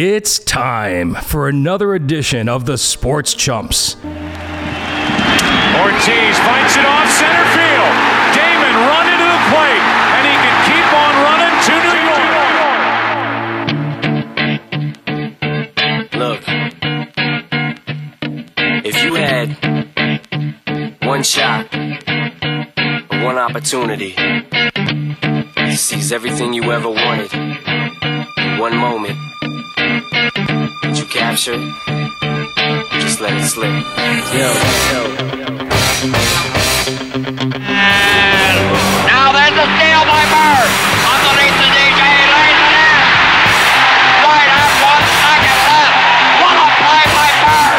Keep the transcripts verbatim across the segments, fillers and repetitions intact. It's time for another edition of the Sports Chumps. Ortiz fights it off center field. Damon run into the plate, and he can keep on running to New York. Look, if you had one shot, one opportunity, to seize everything you ever wanted in one moment, you captured, just let it slip. Yo, yo. And now there's a steal by Burr. Underneath the D J, lays it in. Wide out, one second left. What a play by Burr.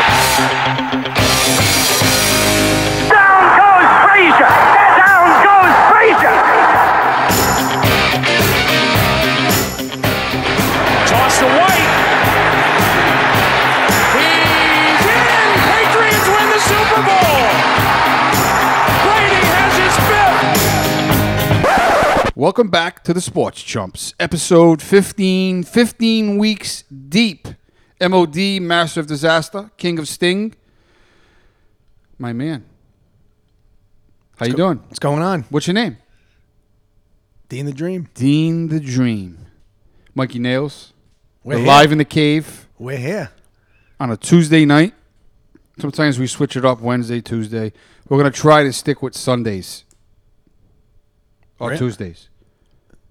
Down goes Frazier. Down goes Frazier. Toss to White. Super Bowl! Brady has his fifth! Welcome back to the Sports Chumps, episode fifteen, fifteen weeks deep. M O D, Master of Disaster, King of Sting. My man. How What's you go- doing? What's going on? What's your name? Dean the Dream. Dean the Dream. Mikey Nails. We're, We're live in the cave. We're here. On a Tuesday night. Sometimes we switch it up Wednesday, Tuesday. We're going to try to stick with Sundays or really? Tuesdays.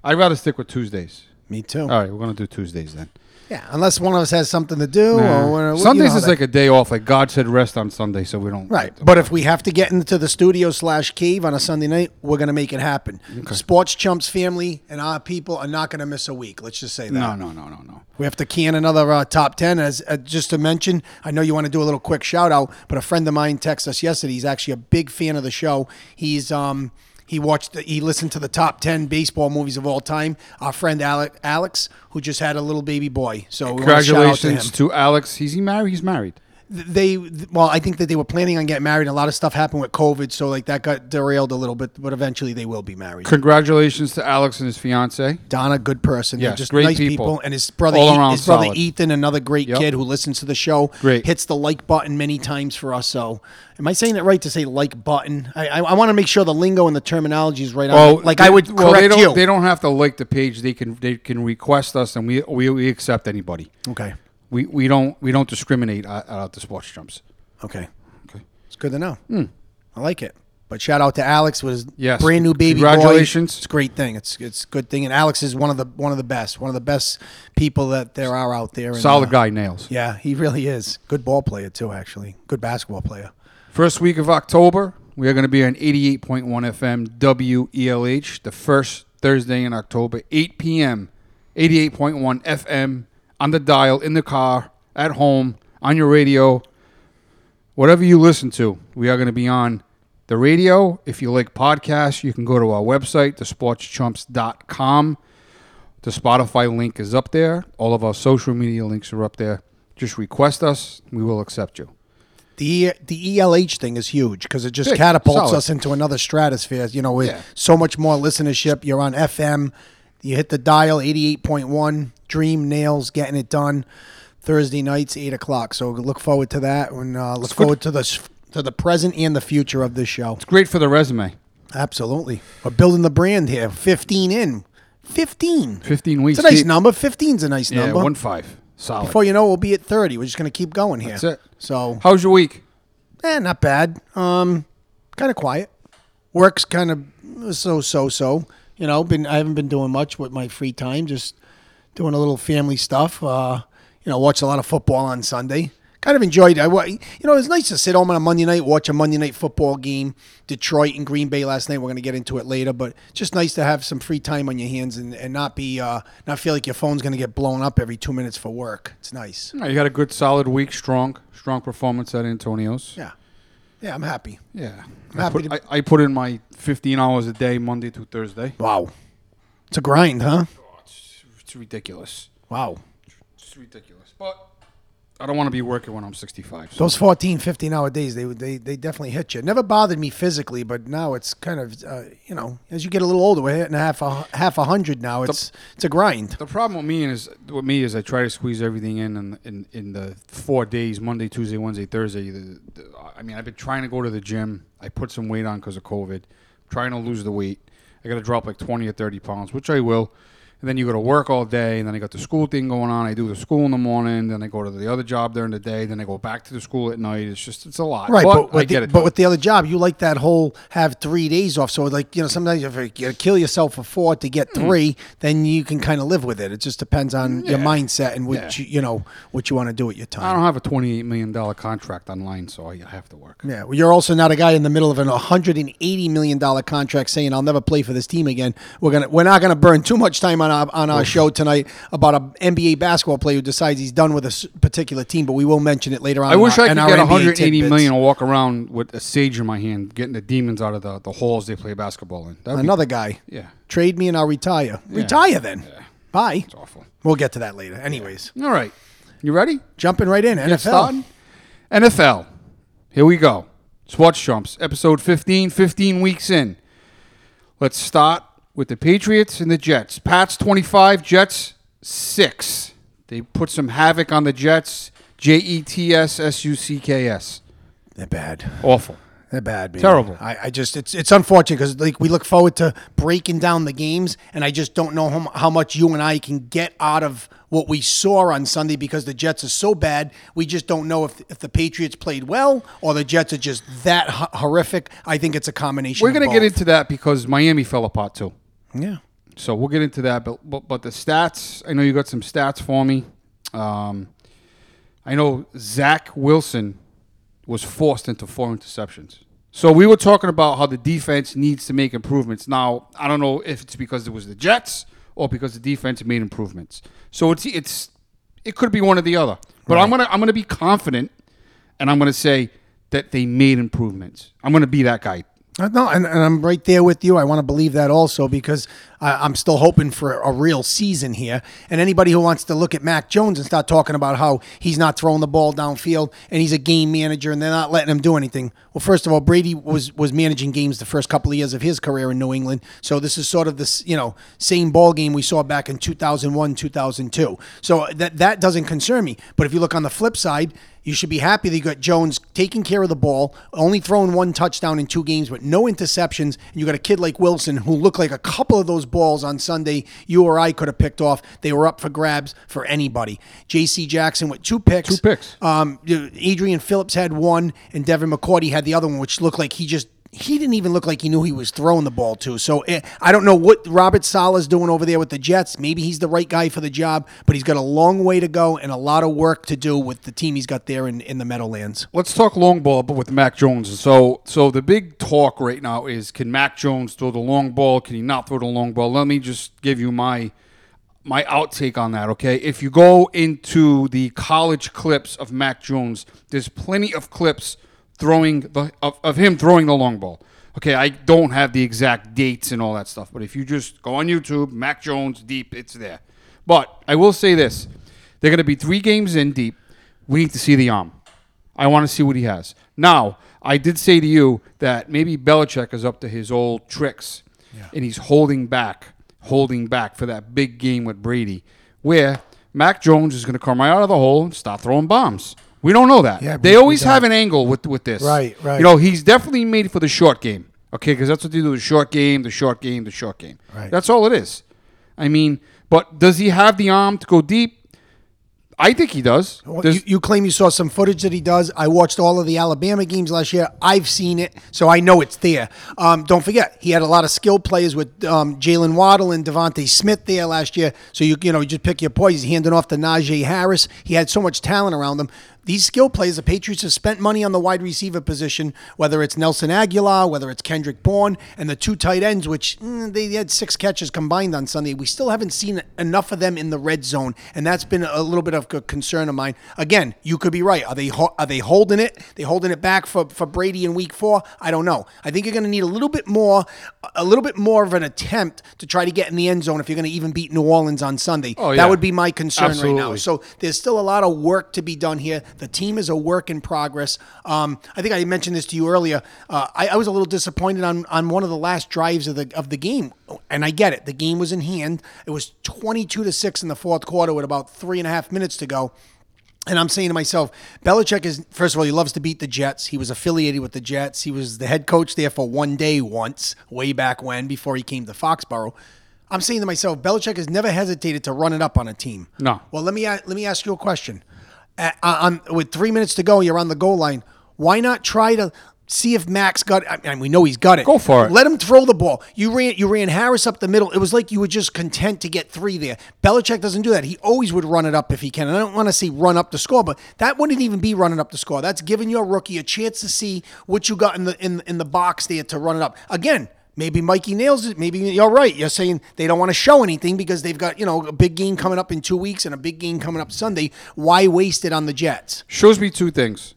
I'd rather stick with Tuesdays. Me too. All right, we're going to do Tuesdays then. Yeah, unless one of us has something to do. Nah. Or we, Sundays you know, is that. Like a day off. Like God said rest on Sunday, so we don't. Right, but if we have to get into the studio slash cave on a Sunday night, we're going to make it happen. Okay. Sports Chumps family and our people are not going to miss a week. Let's just say that. No, no, no, no, no. We have to can another uh, top ten. As uh, just to mention, I know you want to do a little quick shout out, but a friend of mine texted us yesterday. He's actually a big fan of the show. He's... um. He watched. He listened to the top ten baseball movies of all time. Our friend Alex, who just had a little baby boy. So congratulations we want to, shout out to, him. to Alex. Is he married? He's married. They well, I think that they were planning on getting married. A lot of stuff happened with COVID, so like that got derailed a little bit. But eventually, they will be married. Congratulations to Alex and his fiance Donna. Good person. Yes, They're just great nice people. people. And his brother, all around his solid. brother Ethan, another great yep. kid who listens to the show. Great. Hits the like button many times for us. So, am I saying it right to say like button? I I, I want to make sure the lingo and the terminology is right. Well, on. Like they, I would correct well, they don't, you. They don't have to like the page. They can they can request us, and we we, we accept anybody. Okay. We we don't we don't discriminate out the Sports Chumps. Okay, okay, it's good to know. Mm. I like it. But shout out to Alex with his yes. brand new baby. Congratulations! Boy. It's a great thing. It's it's a good thing. And Alex is one of the one of the best, one of the best people that there are out there. And, Solid uh, guy, Nails. Yeah, he really is. Good ball player too. Actually, good basketball player. First week of October, we are going to be on eighty-eight point one F M W E L H. The first Thursday in October, eight p m. Eighty-eight point one F M. On the dial, in the car, at home, on your radio, whatever you listen to, we are going to be on the radio. If you like podcasts, you can go to our website, the sports chumps dot com. The Spotify link is up there. All of our social media links are up there. Just request us. We will accept you. The the E L H thing is huge because it just Big, catapults solid. us into another stratosphere. You know, with yeah. so much more listenership. You're on F M. You hit the dial, eighty-eight point one, Dream Nails, getting it done, Thursday nights, eight o'clock. So look forward to that, and uh, look forward to the, to the present and the future of this show. It's great for the resume. Absolutely. We're building the brand here, fifteen in. fifteen. fifteen weeks. It's a nice number. fifteen's a nice yeah, number. Yeah, one five. Solid. Before you know it, we'll be at thirty. We're just going to keep going here. That's it. So, how's your week? Eh, not bad. Um, kind of quiet. Work's kind of so, so, so. You know, been I haven't been doing much with my free time, just doing a little family stuff. Uh, you know, watch a lot of football on Sunday. Kind of enjoyed it. I, you know, it was nice to sit home on a Monday night, watch a Monday night football game. Detroit and Green Bay last night. We're going to get into it later, but just nice to have some free time on your hands and, and not be uh, not feel like your phone's going to get blown up every two minutes for work. It's nice. You got a good, solid week. Strong, strong performance at Antonio's. Yeah. Yeah, I'm happy. Yeah. I'm happy I, put, to... I, I put in my fifteen hours a day, Monday to Thursday. Wow. It's a grind, huh? Oh, it's, it's ridiculous. Wow. It's ridiculous. But I don't want to be working when I'm sixty-five. So. Those fourteen, fifteen hour days, they they they definitely hit you. It never bothered me physically, but now it's kind of, uh, you know, as you get a little older, we're hitting half a, half a hundred now. It's the, it's a grind. The problem with me is with me is I try to squeeze everything in in, in, in the four days, Monday, Tuesday, Wednesday, Thursday. The, the, I mean, I've been trying to go to the gym. I put some weight on because of COVID, I'm trying to lose the weight. I got to drop like twenty or thirty pounds, which I will. And then you go to work all day, and then I got the school thing going on. I do the school in the morning, then I go to the other job during the day, then I go back to the school at night. It's just, it's a lot. Right, but, but I the, get it. But with the other job, you like that whole have three days off. So, like, you know, sometimes if you kill yourself for four to get three, mm-hmm. then you can kind of live with it. It just depends on yeah. your mindset and what yeah. you, you know what you want to do at your time. I don't have a twenty-eight million dollars contract online, so I have to work. Yeah, well, you're also not a guy in the middle of an one hundred eighty million dollars contract saying, I'll never play for this team again. We're gonna, we're not going to burn too much time on On our, on our show tonight about an N B A basketball player who decides he's done with a particular team, but we will mention it later on. I wish our, I could get one hundred eighty million and walk around with a sage in my hand, getting the demons out of the, the halls they play basketball in. That'd Another be, guy. Yeah. Trade me and I'll retire. Yeah. Retire then. Yeah. Bye. It's awful. We'll get to that later. Anyways. Yeah. All right. You ready? Jumping right in. N F L. N F L. Here we go. Sports Chumps. Episode fifteen. fifteen weeks in. Let's start with the Patriots and the Jets. Pats twenty-five, Jets six. They put some havoc on the Jets. J E T S S U C K S. They're bad. Awful. They're bad, man. Terrible. I, I just, it's it's unfortunate because like we look forward to breaking down the games, and I just don't know how, how much you and I can get out of what we saw on Sunday because the Jets are so bad. We just don't know if, if the Patriots played well or the Jets are just that ho- horrific. I think it's a combination. We're going to get into that because Miami fell apart too. Yeah. So we'll get into that, but, but but the stats, I know you got some stats for me. Um, I know Zach Wilson was forced into four interceptions. So we were talking about how the defense needs to make improvements. Now, I don't know if it's because it was the Jets or because the defense made improvements. So it's it's it could be one or the other. But right. I'm going to I'm going to be confident and I'm going to say that they made improvements. I'm going to be that guy. No, and, and I'm right there with you. I want to believe that also because I, I'm still hoping for a real season here. And anybody who wants to look at Mac Jones and start talking about how he's not throwing the ball downfield and he's a game manager and they're not letting him do anything. Well, first of all, Brady was, was managing games the first couple of years of his career in New England. So this is sort of this, you know, same ball game we saw back in two thousand one, two thousand two. So that that doesn't concern me. But if you look on the flip side, you should be happy that you got Jones taking care of the ball, only throwing one touchdown in two games with no interceptions. And you got a kid like Wilson who looked like a couple of those balls on Sunday you or I could have picked off. They were up for grabs for anybody. J C. Jackson with two picks. Two picks. Um, Adrian Phillips had one, and Devin McCourty had the other one, which looked like he just... He didn't even look like he knew he was throwing the ball to. So it, I don't know what Robert Saleh's doing over there with the Jets. Maybe he's the right guy for the job, but he's got a long way to go and a lot of work to do with the team he's got there in, in the Meadowlands. Let's talk long ball but with Mac Jones. So so the big talk right now is, can Mac Jones throw the long ball? Can he not throw the long ball? Let me just give you my, my outtake on that, okay? If you go into the college clips of Mac Jones, there's plenty of clips throwing the of, of him throwing the long ball. Okay, I don't have the exact dates and all that stuff, but if you just go on YouTube, Mac Jones deep, it's there. But I will say this. They're going to be three games in deep. We need to see the arm. I want to see what he has. Now, I did say to you that maybe Belichick is up to his old tricks, yeah. and he's holding back, holding back for that big game with Brady, where Mac Jones is going to come right out of the hole and start throwing bombs. We don't know that. Yeah, they always have an angle with, with this. Right, right. You know, he's definitely made for the short game, okay, because that's what they do, the short game, the short game, the short game. Right. That's all it is. I mean, but does he have the arm to go deep? I think he does. You, you claim you saw some footage that he does. I watched all of the Alabama games last year. I've seen it, so I know it's there. Um, don't forget, he had a lot of skilled players with um, Jalen Waddle and Devontae Smith there last year. So, you you know, you just pick your poison. He's handing off to Najee Harris. He had so much talent around him. these skill plays, the Patriots have spent money on the wide receiver position, whether it's Nelson Aguilar, whether it's Kendrick Bourne, and the two tight ends, which mm, they had six catches combined on Sunday. We still haven't seen enough of them in the red zone, and that's been a little bit of a concern of mine. Again, you could be right. Are they ho- are they holding it? They holding it back for, for Brady in week four? I don't know. I think you're going to need a little bit more, a little bit more of an attempt to try to get in the end zone if you're going to even beat New Orleans on Sunday. Oh, yeah. That would be my concern Absolutely. right now. So there's still a lot of work to be done here. The team is a work in progress. Um, I think I mentioned this to you earlier. Uh, I, I was a little disappointed on, on one of the last drives of the of the game, and I get it. The game was in hand. It was twenty-two to six in the fourth quarter with about three and a half minutes to go. And I'm saying to myself, Belichick is, first of all, he loves to beat the Jets. He was affiliated with the Jets. He was the head coach there for one day once, way back when, before he came to Foxborough. I'm saying to myself, Belichick has never hesitated to run it up on a team. No. Well, let me let me ask you a question. Uh, on, with three minutes to go, you're on the goal line. Why not try to see if Mac's got it? I mean, we know he's got it. Go for it. Let him throw the ball. You ran you ran Harris up the middle. It was like you were just content to get three there. Belichick doesn't do that. He always would run it up if he can. And I don't want to see run up the score, but that wouldn't even be running up the score. That's giving your rookie a chance to see what you got in the in, in the box there to run it up. Again, maybe Mikey Nails it. Maybe you're right. You're saying they don't want to show anything because they've got, you know, a big game coming up in two weeks and a big game coming up Sunday. Why waste it on the Jets? Shows me two things.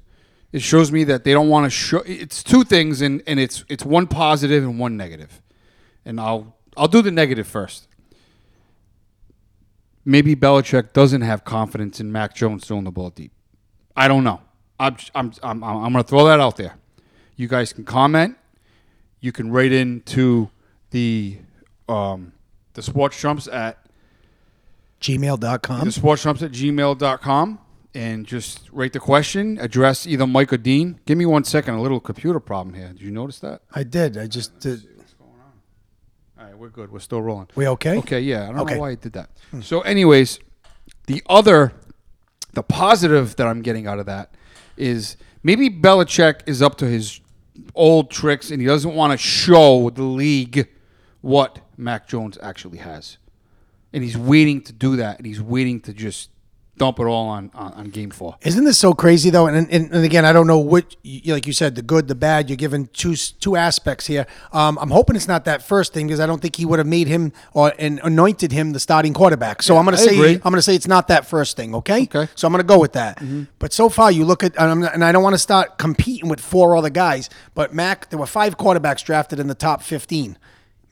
It shows me that they don't want to show. It's two things, and, and it's it's one positive and one negative. And I'll I'll do the negative first. Maybe Belichick doesn't have confidence in Mac Jones throwing the ball deep. I don't know. I'm I'm I'm I'm going to throw that out there. You guys can comment. You can write in to the um, the sportschumps at gmail dot com. The sportschumps at gmail dot com, and just write the question, address either Mike or Dean. Give me one second, a little computer problem here. Did you notice that? I did. I just did. Uh, what's going on? All right, we're good. We're still rolling. We okay? Okay, yeah. I don't okay. know why I did that. Hmm. So anyways, the other, the positive that I'm getting out of that is maybe Belichick is up to his old tricks, and he doesn't want to show the league what Mac Jones actually has. And he's waiting to do that, and he's waiting to just dump it all on, on, on game four. Isn't this so crazy, though? And, and and again, I don't know what, like you said, the good, the bad. You're given two two aspects here. Um, I'm hoping it's not that first thing, because I don't think he would have made him or and anointed him the starting quarterback. So yeah, I'm gonna I say agree. I'm gonna say it's not that first thing. Okay. Okay. So I'm gonna go with that. Mm-hmm. But so far, you look at and, I'm not, and I don't want to start competing with four other guys. But Mac, there were five quarterbacks drafted in the top fifteen.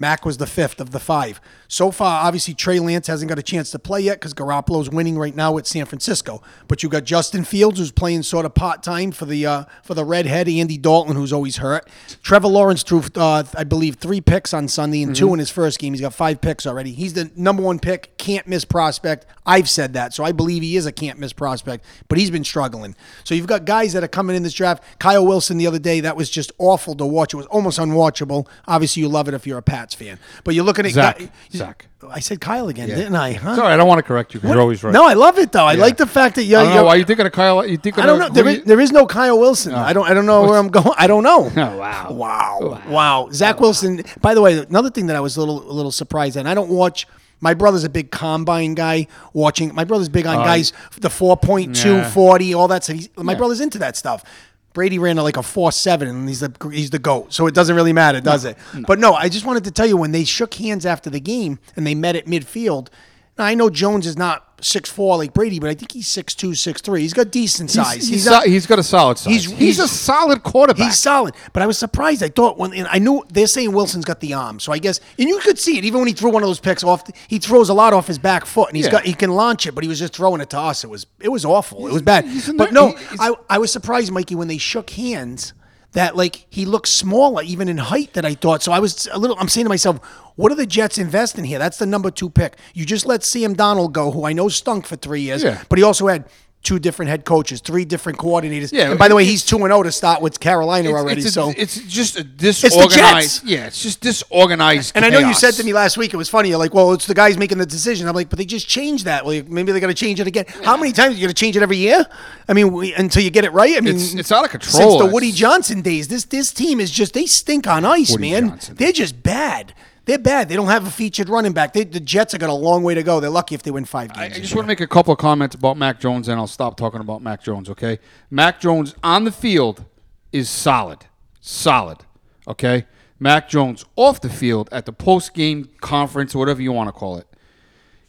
Mac was the fifth of the five. So far, obviously, Trey Lance hasn't got a chance to play yet because Garoppolo's winning right now at San Francisco. But you got Justin Fields, who's playing sort of part-time for the uh, for the redhead, Andy Dalton, who's always hurt. Trevor Lawrence threw, uh, I believe, three picks on Sunday and mm-hmm. two in his first game. He's got five picks already. He's the number one pick, can't-miss prospect. I've said that, so I believe he is a can't-miss prospect, but he's been struggling. So you've got guys that are coming in this draft. Kyle Wilson the other day, that was just awful to watch. It was almost unwatchable. Obviously, you love it if you're a Pat fan, but you're looking at Zach. Guy, Zach. I said Kyle again, yeah. didn't I? Huh? Sorry, I don't want to correct you because you're always right. No, I love it though. I yeah. like the fact that you're. I don't know. Why are you thinking of Kyle? You think I don't know. There is, there is no Kyle Wilson. No. I don't. I don't know What's, where I'm going. I don't know. Oh, wow. wow, wow, wow. Zach wow. Wilson. By the way, another thing that I was a little, a little surprised at. And I don't watch. My brother's a big combine guy. Watching my brother's big on uh, guys the four point two, yeah. forty, all that stuff. He's, my yeah. brother's into that stuff. Brady ran like a four seven, and he's the he's the GOAT. So it doesn't really matter, does no, it? No. But no, I just wanted to tell you, when they shook hands after the game and they met at midfield, now I know Jones is not six four like Brady, but I think he's six two, six three. He's got decent size. He's, he's, he's, not, so, he's got a solid size. He's, he's, he's a solid quarterback. He's solid. But I was surprised. I thought when and I knew they're saying Wilson's got the arm. So I guess, and you could see it even when he threw one of those picks off. He throws a lot off his back foot, and he's yeah. got he can launch it. But he was just throwing it to us. It was it was awful. It was bad. But no, I I was surprised, Mikey, when they shook hands. That, like, he looks smaller even in height than I thought. So I was a little, I'm saying to myself, what do the Jets invest in here? That's the number two pick. You just let Sam Donald go, who I know stunk for three years, yeah. but he also had two different head coaches, three different coordinators. Yeah, and by the way, he's two and oh to start with Carolina it's, already. It's a, so It's just a disorganized. It's the Jets. Yeah, it's just disorganized And chaos. I know you said to me last week, it was funny. You're like, well, it's the guys making the decision. I'm like, but they just changed that. Well, maybe they got to change it again. Yeah. How many times are you going to change it every year? I mean, we, until you get it right? I mean, It's, it's out of control. Since the Woody Johnson days, this this team is just, they stink on ice, Woody man. Johnson. They're just bad. They're bad. They don't have a featured running back. They, the Jets have got a long way to go. They're lucky if they win five games. I, I just want to make a couple of comments about Mac Jones, and I'll stop talking about Mac Jones, okay? Mac Jones on the field is solid. Solid, okay? Mac Jones off the field at the post-game conference, or whatever you want to call it,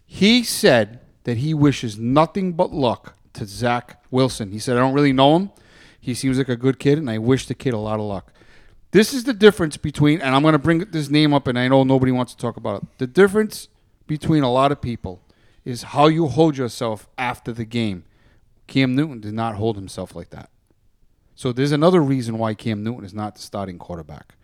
he said that he wishes nothing but luck to Zach Wilson. He said, I don't really know him. He seems like a good kid, and I wish the kid a lot of luck. This is the difference between, and I'm going to bring this name up, and I know nobody wants to talk about it. The difference between a lot of people is how you hold yourself after the game. Cam Newton did not hold himself like that. So there's another reason why Cam Newton is not the starting quarterback.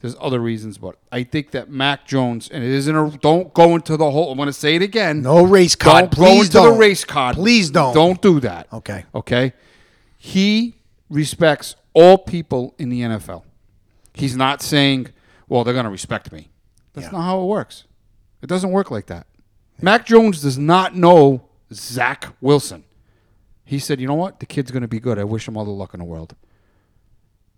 There's other reasons, but I think that Mac Jones, and it isn't a, don't go into the whole, I'm going to say it again. No race card. Don't Please go into don't. the race card. Please don't. Don't do that. Okay. Okay? He respects all people in the N F L. He's not saying, well, they're going to respect me. That's yeah. not how it works. It doesn't work like that. Yeah. Mac Jones does not know Zach Wilson. He said, you know what? The kid's going to be good. I wish him all the luck in the world.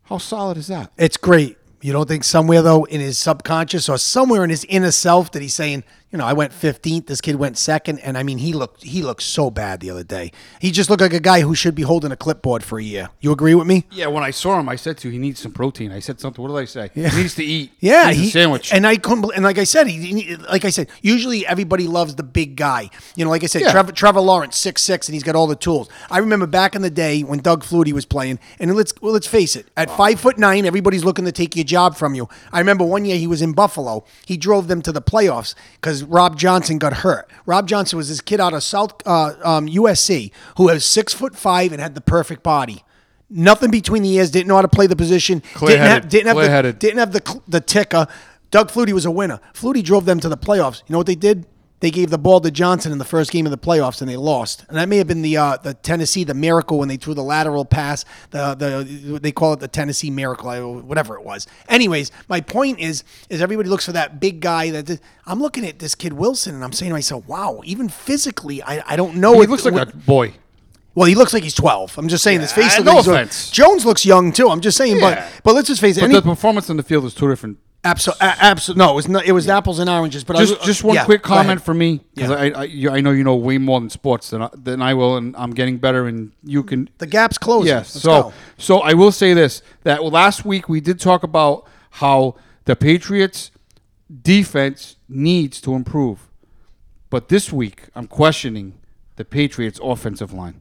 How solid is that? It's great. You don't think somewhere, though, in his subconscious or somewhere in his inner self that he's saying, you know, I went fifteenth, this kid went second, and, I mean, he looked he looked so bad the other day. He just looked like a guy who should be holding a clipboard for a year. You agree with me? Yeah, when I saw him, I said to you, he needs some protein. I said something. What did I say? Yeah. He needs to eat. Yeah. He needs he, a sandwich. And, I couldn't, and like I said, he, he, like I said, usually everybody loves the big guy. You know, like I said, yeah. Trevor, Trevor Lawrence, six six, and he's got all the tools. I remember back in the day when Doug Flutie was playing, and let's well, let's face it, at five foot nine, everybody's looking to take your job from you. I remember one year he was in Buffalo. He drove them to the playoffs because Rob Johnson got hurt. Rob Johnson was this kid out of South uh, um, U S C who was six foot five and had the perfect body. Nothing between the ears. Didn't know how to play the position. Didn't have, didn't have the, didn't have the the ticker. Doug Flutie was a winner. Flutie drove them to the playoffs. You know what they did? They gave the ball to Johnson in the first game of the playoffs, and they lost. And that may have been the uh, the Tennessee, the miracle when they threw the lateral pass. The the they call it the Tennessee miracle, whatever it was. Anyways, my point is, is everybody looks for that big guy. That I'm looking at this kid Wilson, and I'm saying to myself, wow, even physically, I, I don't know. He it, looks like what, a boy. Well, he looks like he's twelve. I'm just saying, yeah, his face looks. No offense. Jones looks young too. I'm just saying, yeah. but but let's just face it. But any, the performance on the field is two different. Absolutely, absolutely. No, it was not, it was yeah. apples and oranges. But just, I was, just one yeah, quick comment for me, because yeah. I, I, I know you know way more than sports than I, than I will, and I'm getting better. And you can the gap's closing. Yes. Yeah, so, go. so I will say this: that last week we did talk about how the Patriots' defense needs to improve, but this week I'm questioning the Patriots' offensive line.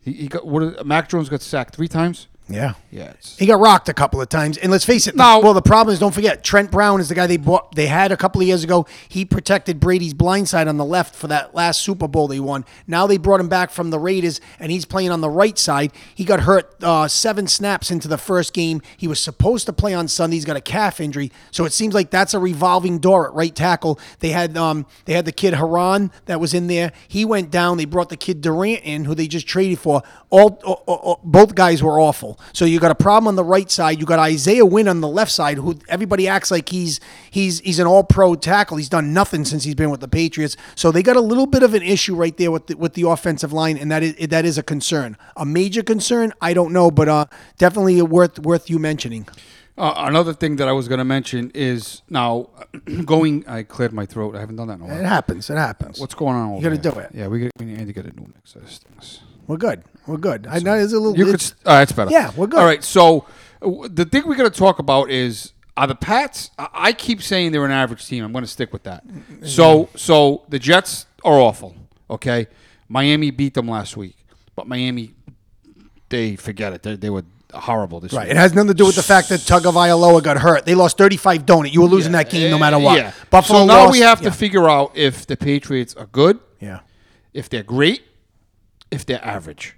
He, he got what? Mac Jones got sacked three times. Yeah. yeah he got rocked a couple of times. And let's face it. Now, well, the problem is, don't forget, Trent Brown is the guy they bought. They had a couple of years ago. He protected Brady's blind side on the left for that last Super Bowl they won. Now they brought him back from the Raiders, and he's playing on the right side. He got hurt uh, seven snaps into the first game. He was supposed to play on Sunday. He's got a calf injury. So it seems like that's a revolving door at right tackle. They had um, they had the kid Haran that was in there. He went down. They brought the kid Durant in, who they just traded for. All, all, all both guys were awful. So you got a problem on the right side. You got Isaiah Wynn on the left side, who everybody acts like he's he's he's an all-pro tackle. He's done nothing since he's been with the Patriots. So they got a little bit of an issue right there with the, with the offensive line, and that is that is a concern, a major concern. I don't know, but uh, definitely worth worth you mentioning. Uh, another thing that I was going to mention is now going. I cleared my throat. I haven't done that in a while. It happens. It happens. What's going on? Over You're gonna there? do it. Yeah, we, we need to get a new mix. We're good. We're good. I know it's a little. You could, all right, it's better. Yeah, we're good. All right. So the thing we're going to talk about is are the Pats. I keep saying they're an average team. I'm going to stick with that. So so the Jets are awful. Okay, Miami beat them last week, but Miami, they forget it. They, they were horrible this right. week. It has nothing to do with the fact that Tagovailoa got hurt. They lost thirty-five. Donut. You were losing yeah. that game no matter what. Yeah. Buffalo. So now lost. we have yeah. to figure out if the Patriots are good. Yeah. If they're great. If they're average.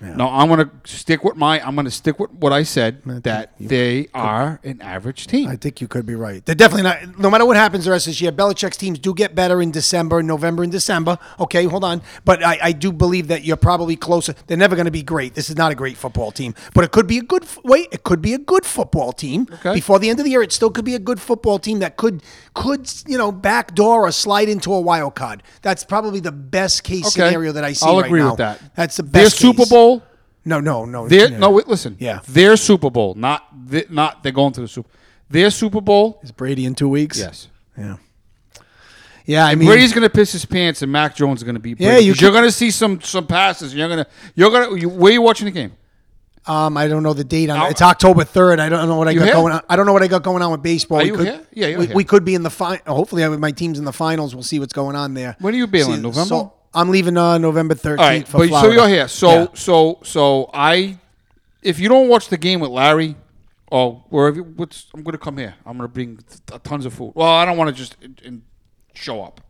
Yeah. Now, I'm going to stick with my, I'm going to stick with what I said, I that they could. are an average team. I think you could be right. They're definitely not, no matter what happens the rest of this year, Belichick's teams do get better in December, November and December. Okay, hold on. But I, I do believe that you're probably closer. They're never going to be great. This is not a great football team, but it could be a good, wait, it could be a good football team. Okay. Before the end of the year, it still could be a good football team that could, could you know, backdoor or slide into a wild card. That's probably the best case okay. scenario that I see I'll right now. I'll agree with that. That's the best Their case. Super Bowl. No, no, no. Their, no, wait, listen. Yeah. Their Super Bowl, not the, not they're going to the Super Bowl. Their Super Bowl. Is Brady in two weeks? Yes. Yeah. Yeah, I mean, Brady's gonna piss his pants, and Mac Jones is gonna beat Brady. Yeah, you you're gonna see some some passes. You're gonna you're gonna. You, where are you watching the game? Um, I don't know the date. On, it's October third. I don't know what I got here? going on. I don't know what I got going on with baseball. Are you we could, here? Yeah, you're we, here. we could be in the final. Hopefully, I, my team's in the finals. We'll see what's going on there. When are you bailing? See, November. So I'm leaving uh, November thirteenth. All right, for but, Florida. So you're here. So yeah. so so I. If you don't watch the game with Larry. Oh, wherever. What's, I'm going to come here. I'm going to bring th- tons of food. Well, I don't want to just in, in show up.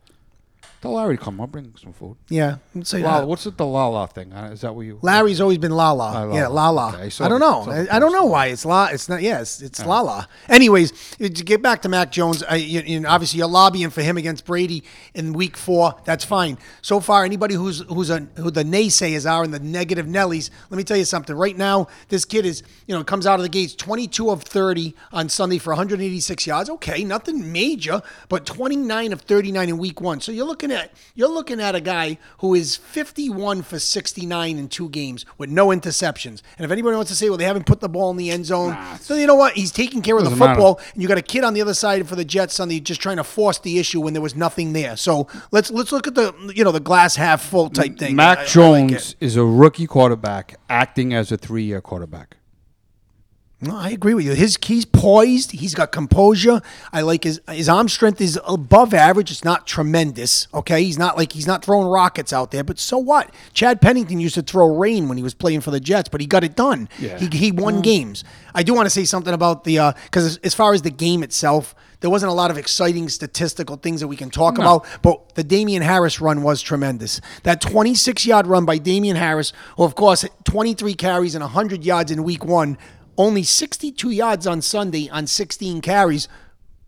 Tell Larry to come. I'll bring some food. Yeah. Say Lala, what's it, the Lala thing? Is that what you... Larry's always been Lala. Lala. Yeah, Lala. Okay, I, I don't know. I, I don't know why. It's Lala. It's not... Yeah, it's, it's yeah. Lala. Anyways, to get back to Mac Jones, I, you, you know, obviously you're lobbying for him against Brady in week four. That's fine. So far, anybody who's who's a, who the naysayers are and the negative Nellies, let me tell you something. Right now, this kid is, you know, comes out of the gates twenty-two of thirty on Sunday for one hundred eighty-six yards. Okay, nothing major, but twenty-nine of thirty-nine in week one. So you're looking At, you're looking at a guy who is fifty-one for sixty-nine in two games with no interceptions. And if anybody wants to say, well, they haven't put the ball in the end zone, nah, so you know what? He's taking care of the football, matter. And you got a kid on the other side for the Jets Sunday just trying to force the issue when there was nothing there. So let's let's look at the you know the glass half full type thing. Mac I, Jones I like is a rookie quarterback acting as a three-year quarterback. No, I agree with you. His he's poised. He's got composure. I like his his arm strength is above average. It's not tremendous. Okay, he's not like he's not throwing rockets out there. But so what? Chad Pennington used to throw rain when he was playing for the Jets, but he got it done. Yeah. He he won um, games. I do want to say something about the uh, because as, as far as the game itself. There wasn't a lot of exciting statistical things that we can talk no. about, but the Damian Harris run was tremendous. That twenty-six-yard run by Damian Harris, who, of course, twenty-three carries and one hundred yards in week one, only sixty-two yards on Sunday on sixteen carries,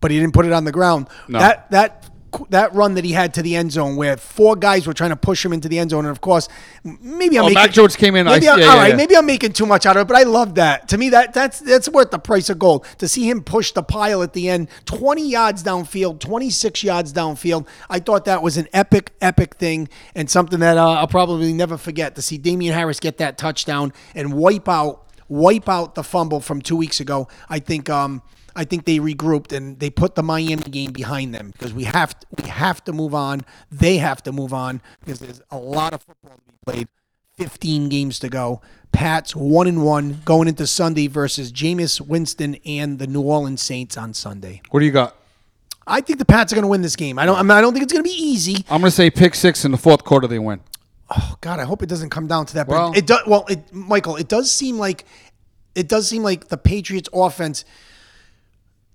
but he didn't put it on the ground. No. That that that run that he had to the end zone where four guys were trying to push him into the end zone, and of course, maybe I'm oh, making... Mac Jones came in. Maybe I, I'm, yeah, all yeah, right, yeah. maybe I'm making too much out of it, but I love that. To me, that that's that's worth the price of gold. To see him push the pile at the end, twenty yards downfield, twenty-six yards downfield, I thought that was an epic, epic thing and something that uh, I'll probably never forget, to see Damian Harris get that touchdown and wipe out Wipe out the fumble from two weeks ago. I think um, I think they regrouped and they put the Miami game behind them because we have to, we have to move on. They have to move on because there's a lot of football to be played. fifteen games to go. Pats one and one going into Sunday versus Jameis Winston and the New Orleans Saints on Sunday. What do you got? I think the Pats are going to win this game. I don't. I, mean, I don't think it's going to be easy. I'm going to say pick six in the fourth quarter. They win. Oh, God, I hope it doesn't come down to that. Well, but it does. Well, it, Michael, it does seem like it does seem like the Patriots' offense.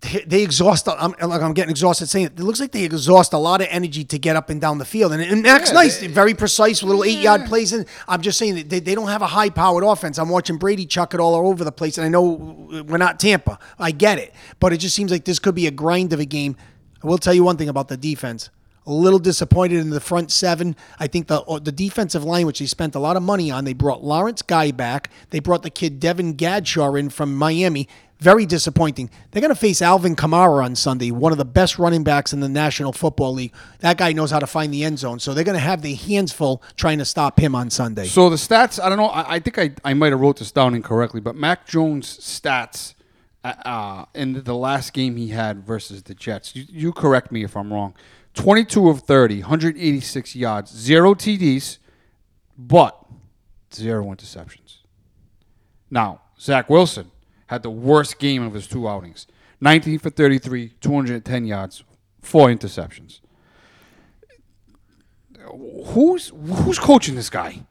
They, they exhaust. I'm like I'm getting exhausted saying it. It looks like they exhaust a lot of energy to get up and down the field, and, and that's yeah, nice. They, very precise, little yeah. eight-yard plays. And I'm just saying that they, they don't have a high-powered offense. I'm watching Brady chuck it all over the place, and I know we're not Tampa. I get it, but it just seems like this could be a grind of a game. I will tell you one thing about the defense. A little disappointed in the front seven. I think the the defensive line, which they spent a lot of money on, they brought Lawrence Guy back. They brought the kid Devin Gadshaw in from Miami. Very disappointing. They're going to face Alvin Kamara on Sunday, one of the best running backs in the National Football League. That guy knows how to find the end zone, so they're going to have their hands full trying to stop him on Sunday. So the stats, I don't know. I, I think I, I might have wrote this down incorrectly, but Mac Jones' stats uh, in the last game he had versus the Jets, you, you correct me if I'm wrong, twenty-two of thirty, one hundred eighty-six yards, zero T Ds, but zero interceptions. Now, Zach Wilson had the worst game of his two outings. nineteen for thirty-three, two hundred ten yards, four interceptions. Who's who's coaching this guy?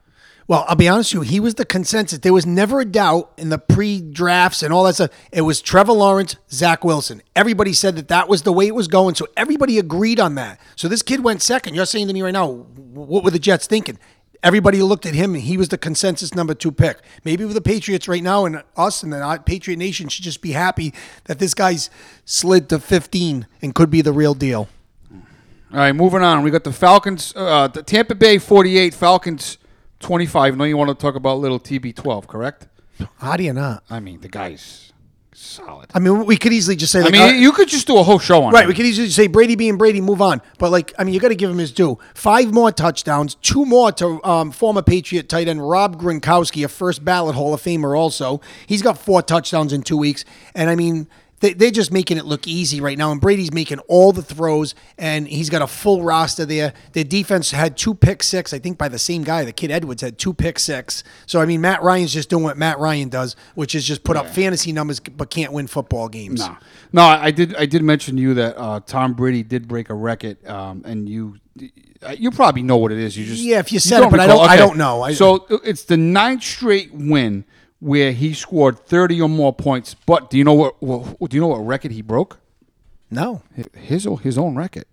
Well, I'll be honest with you. He was the consensus. There was never a doubt in the pre-drafts and all that stuff. It was Trevor Lawrence, Zach Wilson. Everybody said that that was the way it was going, so everybody agreed on that. So this kid went second. You're saying to me right now, what were the Jets thinking? Everybody looked at him, and he was the consensus number two pick. Maybe with the Patriots right now and us and the Patriot Nation should just be happy that this guy's slid to fifteen and could be the real deal. All right, moving on. We got the Falcons, uh, the Tampa Bay forty-eight, Falcons twenty-five. I know you want to talk about little T B twelve, correct? How do you not? I mean, the guy's solid. I mean, we could easily just say... Like, I mean, uh, you could just do a whole show on it. Right, him. We could easily just say Brady being Brady, move on. But, like, I mean, you got to give him his due. Five more touchdowns, two more to um, former Patriot tight end Rob Gronkowski, a first ballot Hall of Famer also. He's got four touchdowns in two weeks. And, I mean... they, they're just making it look easy right now. And Brady's making all the throws, and he's got a full roster there. Their defense had two pick six, I think, by the same guy. The kid Edwards had two pick six. So, I mean, Matt Ryan's just doing what Matt Ryan does, which is just put yeah. up fantasy numbers but can't win football games. No, no I did I did mention to you that uh, Tom Brady did break a record, um, and you you probably know what it is. You just Yeah, if you said you it, but recall. I don't okay. I don't know. I, so it's the ninth straight win where he scored thirty or more points. But do you know what? Well, do you know what record he broke? No, his his own record.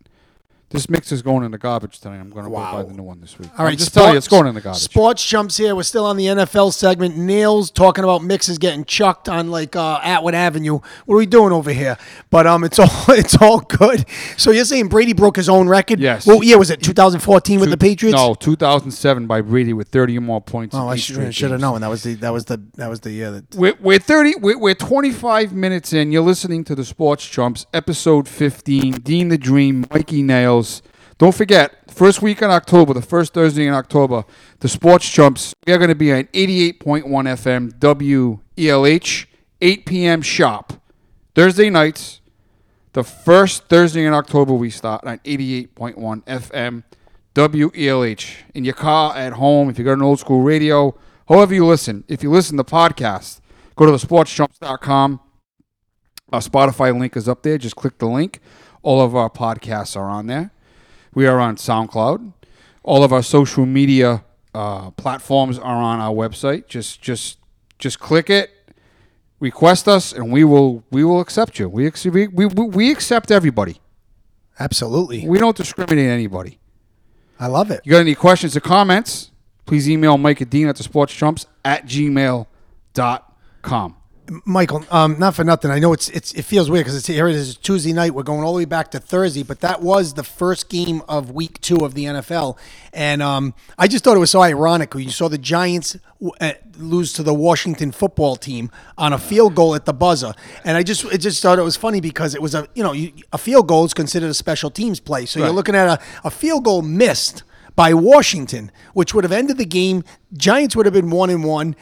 This mix is going in the garbage tonight. I'm going to wow. go buy the new one this week. All right, I'm just sports, tell you, it's going in the garbage. Sports Jumps here. We're still on the N F L segment. Nails talking about mixes getting chucked on like uh, Atwood Avenue. What are we doing over here? But um, it's all it's all good. So you're saying Brady broke his own record? Yes. What year was it? twenty fourteen with Two, the Patriots? No, two thousand seven by Brady with thirty or more points. Oh, I should, should have known. That was the that was the that was the year that we're, we're thirty. We're, we're twenty-five minutes in. You're listening to the Sports Jumps, episode fifteen. Dean the Dream, Mikey Nails. Don't forget, first week in October, the first Thursday in October, the Sports Chumps, we are going to be on eighty-eight point one F M W E L H, eight p.m. sharp. Thursday nights, the first Thursday in October, we start on eighty-eight point one F M W E L H. In your car, at home, if you got an old school radio, however you listen. If you listen to podcasts, go to the sports chumps dot com. Our Spotify link is up there. Just click the link. All of our podcasts are on there. We are on SoundCloud. All of our social media uh, platforms are on our website. Just, just, just click it. Request us, and we will, we will accept you. We we we we accept everybody. Absolutely. We don't discriminate anybody. I love it. You got any questions or comments? Please email Mike and Dean at the sports chumps at gmail dot com. Michael, um, not for nothing. I know it's it's it feels weird because it's here. It is Tuesday night. We're going all the way back to Thursday, but that was the first game of Week Two of the N F L, and um, I just thought it was so ironic. You saw the Giants lose to the Washington Football Team on a field goal at the buzzer, and I just it just thought it was funny because it was a you know you, a field goal is considered a special teams play, so right. you're looking at a, a field goal missed by Washington, which would have ended the game. Giants would have been one and one.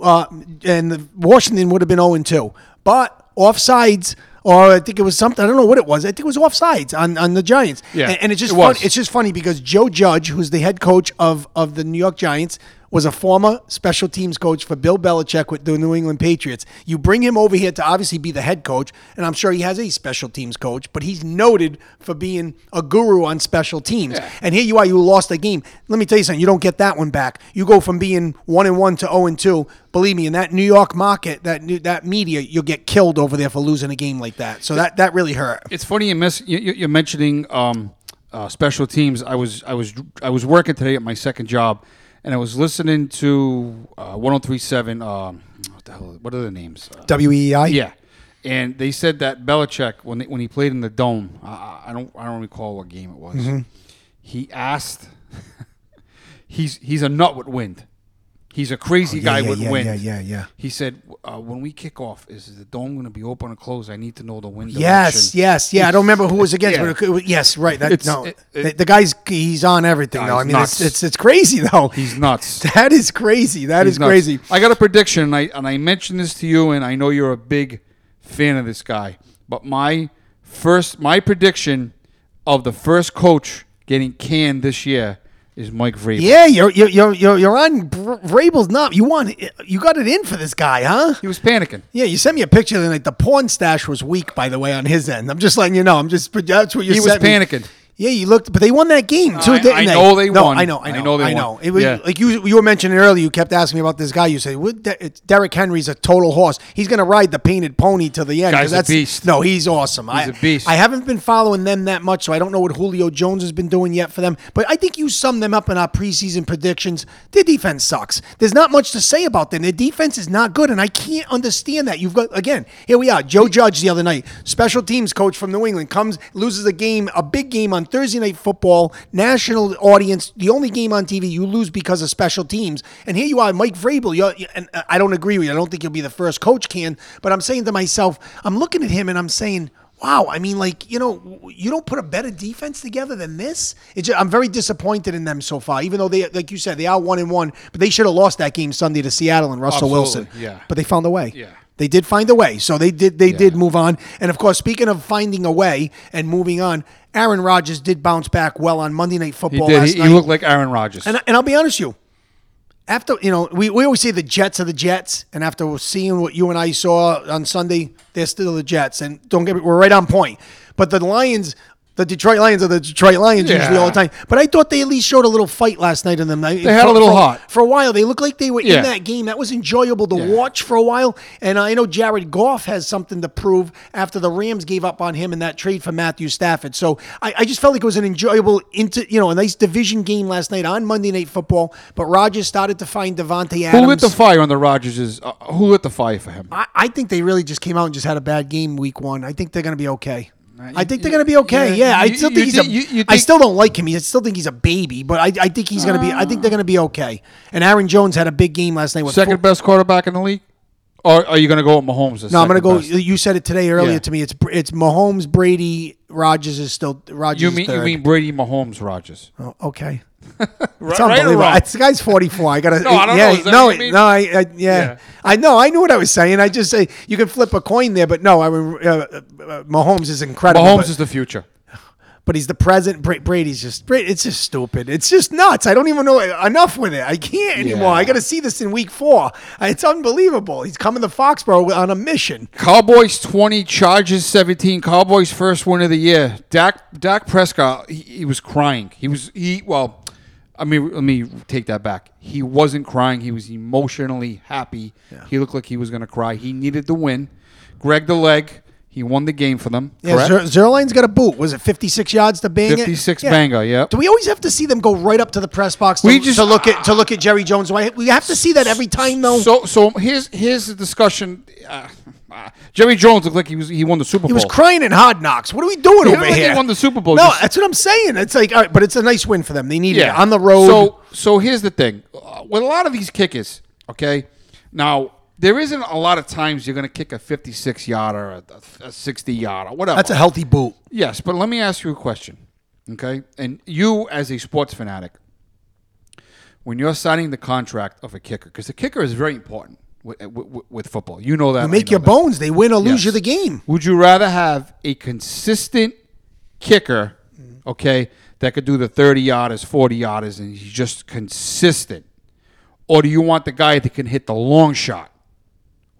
Uh, and the Washington would have been zero and two, but offsides, or I think it was something. I don't know what it was. I think it was offsides on, on the Giants. Yeah, and, and it's just it fun, it's just funny because Joe Judge, who's the head coach of of the New York Giants, was a former special teams coach for Bill Belichick with the New England Patriots. You bring him over here to obviously be the head coach, and I'm sure he has a special teams coach, but he's noted for being a guru on special teams. Yeah. And here you are, you lost a game. Let me tell you something, you don't get that one back. You go from being one and one to zero and two. Believe me, in that New York market, that new, that media, you'll get killed over there for losing a game like that. So that, that really hurt. It's funny you miss you, you're mentioning um, uh, special teams. I was I was I was working today at my second job. And I was listening to uh, one oh three point seven, um, what the hell, what are the names? Uh, W E I? Yeah. And they said that Belichick, when they, when he played in the Dome, uh, I don't I don't recall what game it was, mm-hmm. he asked, he's he's a nut with wind. He's a crazy oh, yeah, guy yeah, with yeah, wind. Yeah, yeah, yeah. He said, uh, when we kick off, is the Dome going to be open or closed? I need to know the wind direction. Yes, yes, yeah. It's, I don't remember who was against, yeah. but it was, yes, right. That, it's, no, it, it, the, the guy's, he's on everything, no, though. I mean, it's, it's it's crazy, though. He's nuts. That is crazy. That he's is nuts. crazy. I got a prediction, and I, and I mentioned this to you, and I know you're a big fan of this guy. But my first, my prediction of the first coach getting canned this year is Mike Vrabel. Yeah, you're you're you're you're on Vrabel's knob. You want you got it in for this guy, huh? He was panicking. Yeah, you sent me a picture and like the porn stash was weak, by the way, on his end. I'm just letting you know. I'm just that's what you. He was panicking. Me. Yeah, you looked, but they won that game too. I, didn't I they? know they no, won. I know, I know, I know. They I know. Won. It was yeah. like you you were mentioning earlier. You kept asking me about this guy. You say, well, De- Derrick Henry's a total horse. He's going to ride the painted pony to the end. Guy's that's, a beast. No, he's awesome. He's I, a beast. I haven't been following them that much, so I don't know what Julio Jones has been doing yet for them. But I think you summed them up in our preseason predictions. Their defense sucks. There's not much to say about them. Their defense is not good, and I can't understand that. You've got again. Here we are. Joe Judge the other night, special teams coach from New England, comes loses a game, a big game on Thursday Night Football, national audience, the only game on T V you lose because of special teams. And here you are, Mike Vrabel. You're, and I don't agree with you. I don't think you'll be the first coach can. But I'm saying to myself, I'm looking at him and I'm saying, wow, I mean, like, you know, you don't put a better defense together than this? It just, I'm very disappointed in them so far, even though they, like you said, they are one and one, but they should have lost that game Sunday to Seattle and Russell Absolutely, Wilson. Yeah. But they found a way. Yeah. They did find a way. So they did they yeah. did move on. And, of course, speaking of finding a way and moving on, Aaron Rodgers did bounce back well on Monday Night Football he did. last he, night. He looked like Aaron Rodgers. And, and I'll be honest with you. After, you know, we, we always say the Jets are the Jets. And after seeing what you and I saw on Sunday, they're still the Jets. And don't get me, we're right on point. But the Lions, the Detroit Lions are the Detroit Lions yeah. usually all the time. But I thought they at least showed a little fight last night in the night. They had for, a little for, hot. For a while, they looked like they were yeah. in that game. That was enjoyable to yeah. watch for a while. And I know Jared Goff has something to prove after the Rams gave up on him in that trade for Matthew Stafford. So I, I just felt like it was an enjoyable, into you know, a nice division game last night on Monday Night Football. But Rodgers started to find Devontae Adams. Who lit the fire on the Rodgers? Uh, who lit the fire for him? I, I think they really just came out and just had a bad game week one. I think they're going to be okay. I think they're going to be okay. Yeah, yeah. I still think he's a, you, you think, I still don't like him. I still think he's a baby, but I, I think he's going to be. I think they're going to be okay. And Aaron Jones had a big game last night. With second four, best quarterback in the league. Or are you going to go with Mahomes? No, I'm going to go. Best? You said it today earlier yeah. to me. It's it's Mahomes, Brady, Rodgers is still Rodgers. You mean is third. You mean Brady, Mahomes, Rodgers? Oh, okay. right, it's unbelievable. Right right. This guy's forty-four. I gotta. no, I don't yeah, know. Is that no, what you mean? no, I, I yeah. yeah, I know. I knew what I was saying. I just say you can flip a coin there, but no, I mean, uh, uh, Mahomes is incredible. Mahomes but, is the future, but he's the present. Brady's just. It's just stupid. It's just nuts. I don't even know enough with it. I can't anymore. Yeah. I got to see this in week four. It's unbelievable. He's coming to Foxborough on a mission. Cowboys twenty, Chargers seventeen. Cowboys first win of the year. Dak Dak Prescott. He, he was crying. He was he well. I mean, let me take that back. He wasn't crying. He was emotionally happy. Yeah. He looked like he was going to cry. He needed the win. Greg the Leg, he won the game for them. Yeah, Zer- Zerline's got a boot. Was it fifty-six yards to bang fifty-six it? fifty-six yeah. banger, yeah. Do we always have to see them go right up to the press box to, we just, to, look, at, to look at Jerry Jones? We have to see that every time, though. So so here's here's the discussion. Uh, uh, Jerry Jones looked like he was he won the Super Bowl. He was crying in Hard Knocks. What are we doing he over like here? He won the Super Bowl. No, just, that's what I'm saying. It's like, all right, but it's a nice win for them. They need yeah. it on the road. So, so here's the thing. Uh, with a lot of these kickers, okay, now – there isn't a lot of times you're going to kick a fifty-six-yarder, a sixty-yarder, whatever. That's a healthy boot. Yes, but let me ask you a question, okay? And you, as a sports fanatic, when you're signing the contract of a kicker, because the kicker is very important with, with, with football. You know that. You make your that. bones. They win or lose yes. you the game. Would you rather have a consistent kicker, okay, that could do the thirty-yarders, forty-yarders, and he's just consistent? Or do you want the guy that can hit the long shot?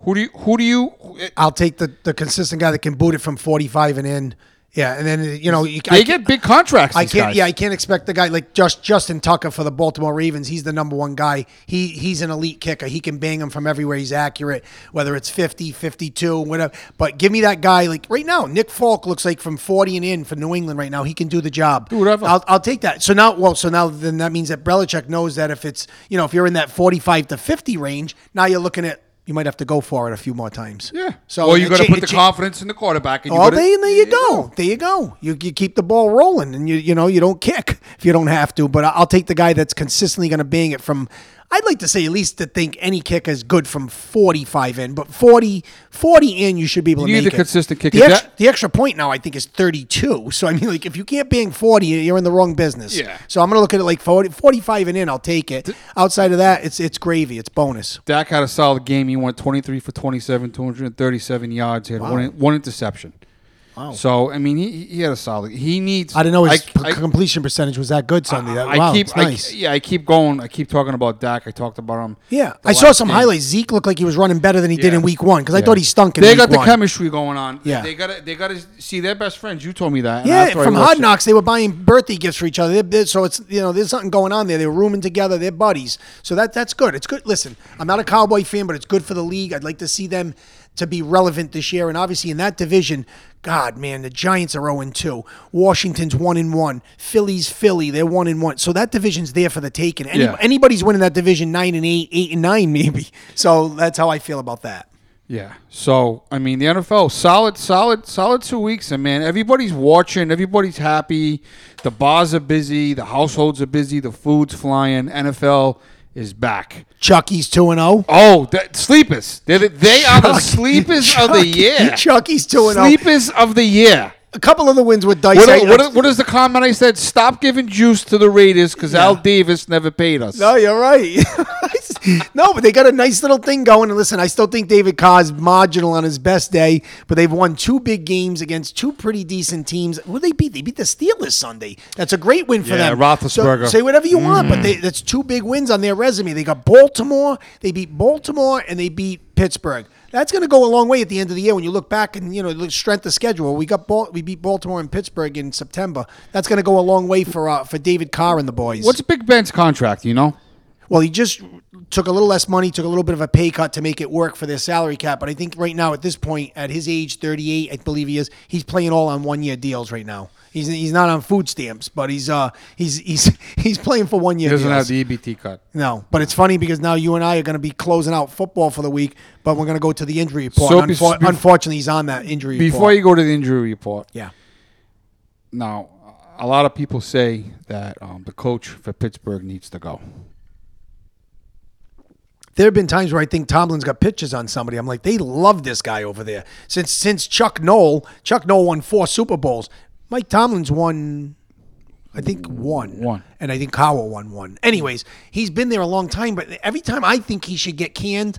Who do you? Who do you? It, I'll take the, the consistent guy that can boot it from forty-five and in. Yeah, and then you know you, they I get big contracts. I can't. Guys. Yeah, I can't expect the guy like just Justin Tucker for the Baltimore Ravens. He's the number one guy. He he's an elite kicker. He can bang them from everywhere. He's accurate, whether it's fifty, fifty-two, whatever. But give me that guy like right now. Nick Falk looks like from forty and in for New England right now. He can do the job. Do whatever. I'll I'll take that. So now, well, so now then that means that Belichick knows that if it's you know if you're in that forty-five to fifty range, now you're looking at. You might have to go for it a few more times. Yeah. So well, you got to put the cha- confidence in the quarterback. And you oh, gotta, there, there you go. go. There you go. You you keep the ball rolling, and you you know you don't kick if you don't have to. But I'll take the guy that's consistently going to bang it from. I'd like to say at least to think any kick is good from forty-five in, but forty, forty in you should be able you to make it. You need a consistent kick. The extra, the extra point now I think is thirty-two. So, I mean, like if you can't bang forty, you're in the wrong business. Yeah. So I'm going to look at it like forty, forty-five and in, I'll take it. Outside of that, it's it's gravy. It's bonus. Dak had a solid game. He went twenty-three for twenty-seven, two hundred thirty-seven yards. He had wow. one, one interception. Wow. So, I mean, he he had a solid. He needs. I didn't know his I, per- I, completion percentage was that good Sunday. That, I, I wow, keep, nice. I, yeah, I keep going. I keep talking about Dak. I talked about him. Yeah, I saw some game. highlights. Zeke looked like he was running better than he yeah. did in week one because yeah. I thought he stunk in they week one. They got the chemistry going on. Yeah. They got they got to see their best friends. You told me that. Yeah, from Hard Knocks, it. they were buying birthday gifts for each other. They're, they're, so, it's you know, there's something going on there. They were rooming together. They're buddies. So, that that's good. It's good. Listen, I'm not a Cowboy fan, but it's good for the league. I'd like to see them to be relevant this year. And obviously in that division, God, man, the Giants are oh and two. Washington's one and one. Philly's Philly. They're one and one. So that division's there for the taking. Any, yeah. Anybody's winning that division nine and eight, eight and nine maybe. So that's how I feel about that. Yeah. So, I mean, the N F L, solid, solid, solid two weeks. And, man, everybody's watching. Everybody's happy. The bars are busy. The households are busy. The food's flying. N F L is back. Chucky's two and oh. Oh, that, sleepers. They're the, they are Chuck, the sleepers Chuck, of the year. Chucky's two and oh. Sleepers of the year. A couple of the wins with Dice. What, I, what, I, what is the comment I said? Stop giving juice to the Raiders because yeah. Al Davis never paid us. No, you're right. No, but they got a nice little thing going. And listen, I still think David Carr's marginal on his best day, but they've won two big games against two pretty decent teams. Who they beat? They beat the Steelers Sunday. That's a great win for yeah, them. Roethlisberger. So, say whatever you mm. want, but they, that's two big wins on their resume. They got Baltimore. They beat Baltimore, and they beat Pittsburgh. That's going to go a long way at the end of the year when you look back and, you know, the strength of schedule. We got Bal- we beat Baltimore and Pittsburgh in September. That's going to go a long way for uh, for David Carr and the boys. What's Big Ben's contract, you know? Well, he just took a little less money, took a little bit of a pay cut to make it work for their salary cap. But I think right now at this point, at his age, thirty-eight, I believe he is, he's playing all on one-year deals right now. He's he's not on food stamps, but he's uh he's he's he's playing for one year. He doesn't deals. have the E B T cut. No, but it's funny because now you and I are going to be closing out football for the week, but we're going to go to the injury report. So Unfor- be- unfortunately, he's on that injury report. Before you go to the injury report. Yeah. Now, a lot of people say that um, the coach for Pittsburgh needs to go. There have been times where I think Tomlin's got pictures on somebody. I'm like, they love this guy over there. Since since Chuck Noll, Chuck Noll won four Super Bowls. Mike Tomlin's won, I think, one. One. And I think Cowell won one. Anyways, he's been there a long time, but every time I think he should get canned,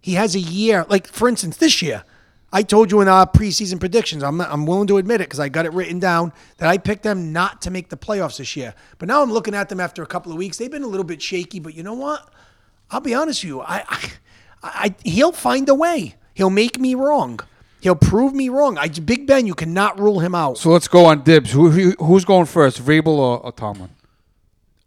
he has a year. Like, for instance, this year, I told you in our preseason predictions, I'm I'm willing to admit it because I got it written down, that I picked them not to make the playoffs this year. But now I'm looking at them after a couple of weeks. They've been a little bit shaky, but you know what? I'll be honest with you. I, I, I, he'll find a way. He'll make me wrong. He'll prove me wrong. I, Big Ben, you cannot rule him out. So let's go on dibs. Who, who who's going first, Vrabel or, or Tomlin?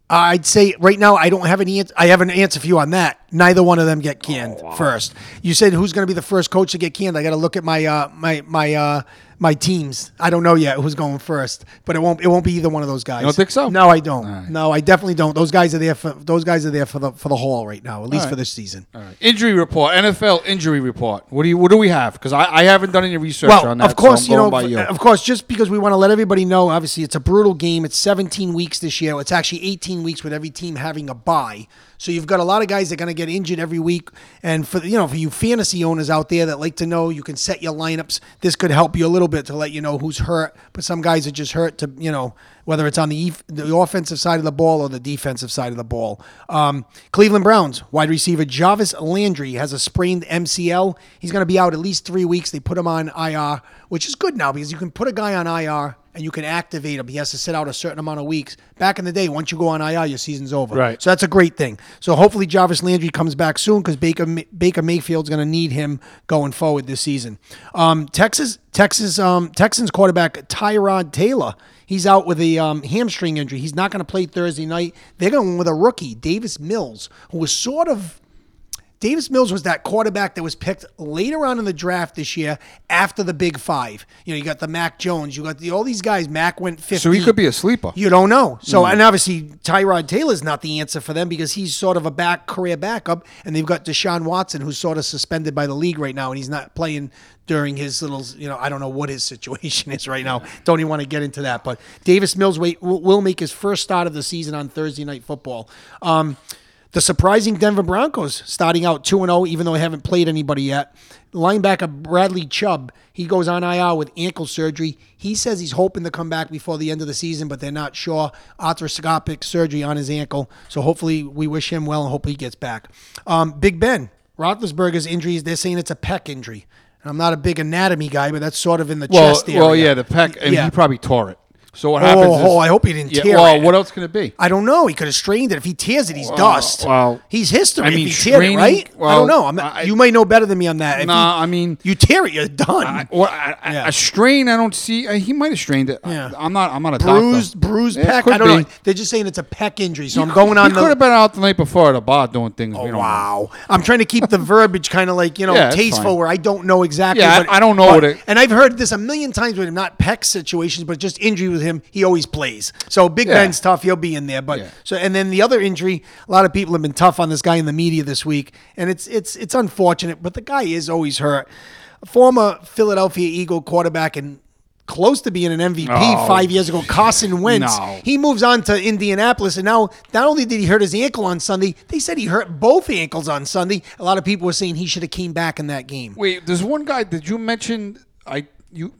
I'd say right now I don't have any. I have an answer for you on that. Neither one of them get canned oh, wow. first. You said who's going to be the first coach to get canned? I got to look at my uh, my my uh, my teams. I don't know yet who's going first, but it won't it won't be either one of those guys. You don't think so? No, I don't. Right. No, I definitely don't. Those guys are there for those guys are there for the for the haul right now, at least right. for this season. All right. Injury report, N F L injury report. What do you what do we have? Because I, I haven't done any research well, on that. Of course, so you know, by you. of course, just because we want to let everybody know. Obviously, it's a brutal game. It's seventeen weeks this year. It's actually eighteen weeks with every team having a bye. So you've got a lot of guys that are going to get injured every week. And for you know, for you fantasy owners out there that like to know, you can set your lineups. This could help you a little bit to let you know who's hurt. But some guys are just hurt to, you know, whether it's on the the offensive side of the ball or the defensive side of the ball. Um, Cleveland Browns wide receiver Jarvis Landry has a sprained M C L. He's going to be out at least three weeks. They put him on I R, which is good now because you can put a guy on I R and you can activate him. He has to sit out a certain amount of weeks. Back in the day, once you go on I R, your season's over. Right. So that's a great thing. So hopefully Jarvis Landry comes back soon because Baker Baker Mayfield's going to need him going forward this season. Um, Texas Texas um, Texans quarterback Tyrod Taylor, he's out with a um, hamstring injury. He's not going to play Thursday night. They're going with a rookie, Davis Mills, who was sort of... Davis Mills was that quarterback that was picked later on in the draft this year after the Big Five. You know, you got the Mac Jones. You got the, all these guys. Mac went fifty. So he could be a sleeper. You don't know. So, mm. and obviously, Tyrod Taylor's not the answer for them because he's sort of a back career backup, and they've got Deshaun Watson, who's sort of suspended by the league right now, and he's not playing during his little, you know, I don't know what his situation is right now. Don't even want to get into that. But Davis Mills will make his first start of the season on Thursday Night Football. Um The surprising Denver Broncos starting out two and oh, even though they haven't played anybody yet. Linebacker Bradley Chubb, he goes on I R with ankle surgery. He says he's hoping to come back before the end of the season, but they're not sure. Arthroscopic surgery on his ankle. So hopefully we wish him well and hope he gets back. Um, Big Ben, Roethlisberger's injuries, they're saying it's a pec injury. And I'm not a big anatomy guy, but that's sort of in the well, chest area. Well, yeah, the pec, and yeah. he probably tore it. So what oh, happens is... Oh, I hope he didn't tear yeah, well, it. Well, what else can it be? I don't know. He could have strained it. If he tears it, he's well, dust. Well, he's history I mean, if he tears it, right? Well, I don't know. I'm not, I, you might know better than me on that. If nah, you, I mean... You tear it, you're done. I, well, I, yeah. A strain, I don't see... Uh, he might have strained it. Yeah. I, I'm not I'm not a bruised, doctor. Bruised yeah, pec? I don't be. know. They're just saying it's a pec injury, so he I'm could, going on He the, could have been out the night before at a bar doing things. Oh, wow. Know. I'm trying to keep the verbiage kind of like, you know, yeah, tasteful where I don't know exactly. Yeah, I don't know what it... And I've heard this a million times with him, not pec situations, but just injury with him, he always plays. So Big yeah. Ben's tough. He'll be in there. But yeah. so and then the other injury, a lot of people have been tough on this guy in the media this week, and it's it's it's unfortunate. But the guy is always hurt. Former Philadelphia Eagle quarterback and close to being an M V P oh, five years ago, Carson Wentz. No. He moves on to Indianapolis, and now not only did he hurt his ankle on Sunday, they said he hurt both ankles on Sunday. A lot of people were saying he should have came back in that game. Wait, there's one guy. Did you mention I you?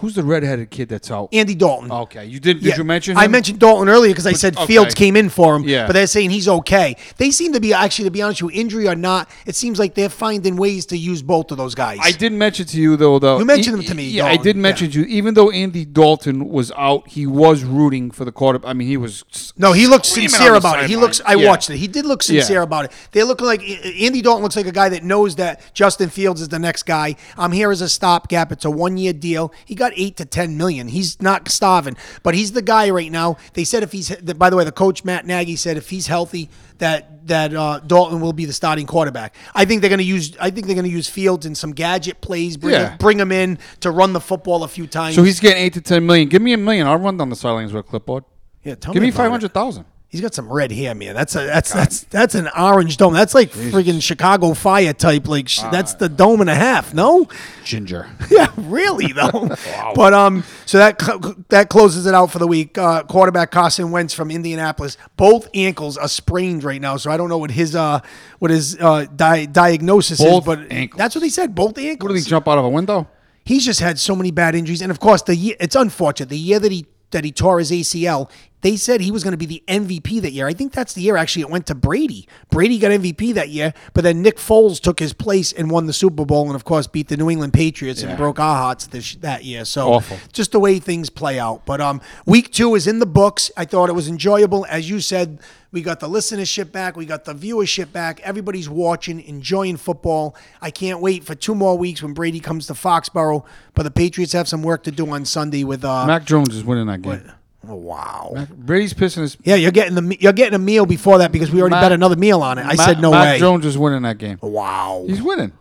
Who's the redheaded kid that's out? Andy Dalton. Okay. You did, did yeah. you mention him? I mentioned Dalton earlier because I said okay. Fields came in for him. Yeah. But they're saying he's okay. They seem to be, actually, to be honest with you, injury or not, it seems like they're finding ways to use both of those guys. I did mention to you, though. though you mentioned e- them to me. Yeah, Dalton. I did mention yeah. to you. Even though Andy Dalton was out, he was rooting for the quarterback. I mean, he was. No, he looked sincere about it. He looks. I yeah. watched it. He did look sincere yeah. about it. They look like Andy Dalton looks like a guy that knows that Justin Fields is the next guy. I'm here as a stopgap. It's a one-year deal. He got eight to ten million. He's not starving, but he's the guy right now. They said if he's, by the way, the coach Matt Nagy said if he's healthy, that that uh, Dalton will be the starting quarterback. I think they're going to use. I think they're going to use Fields in some gadget plays. Bring, yeah. bring him in to run the football a few times. So he's getting eight to ten million. Give me a million. I'll run down the sidelines with a clipboard. Yeah, tell Give me, me five hundred thousand. He's got some red hair, man. That's a, that's God. that's that's an orange dome. That's like Jesus. Friggin' Chicago Fire type. Like sh- uh, that's the dome and a half. No, ginger. Yeah, really though. Wow. But um, so that cl- that closes it out for the week. Uh, quarterback Carson Wentz from Indianapolis. Both ankles are sprained right now, so I don't know what his uh what his uh di- diagnosis both is. But ankles. That's what he said. Both ankles. What did he jump out of a window? He's just had so many bad injuries, and of course the year, it's unfortunate. The year that he that he tore his A C L. They said he was going to be the M V P that year. I think that's the year, actually, it went to Brady. Brady got M V P that year, but then Nick Foles took his place and won the Super Bowl and, of course, beat the New England Patriots yeah. and broke our hearts this, that year. So Awful. Just the way things play out. But um, week two is in the books. I thought it was enjoyable. As you said, we got the listenership back. We got the viewership back. Everybody's watching, enjoying football. I can't wait for two more weeks when Brady comes to Foxborough. But the Patriots have some work to do on Sunday with uh, – Mac Jones is winning that game. What? Oh, wow. Brady's pissing his... Yeah, you're getting the you're getting a meal before that because we already Matt, bet another meal on it. I Matt, said no Matt way. Mac Jones is winning that game. Wow. He's winning.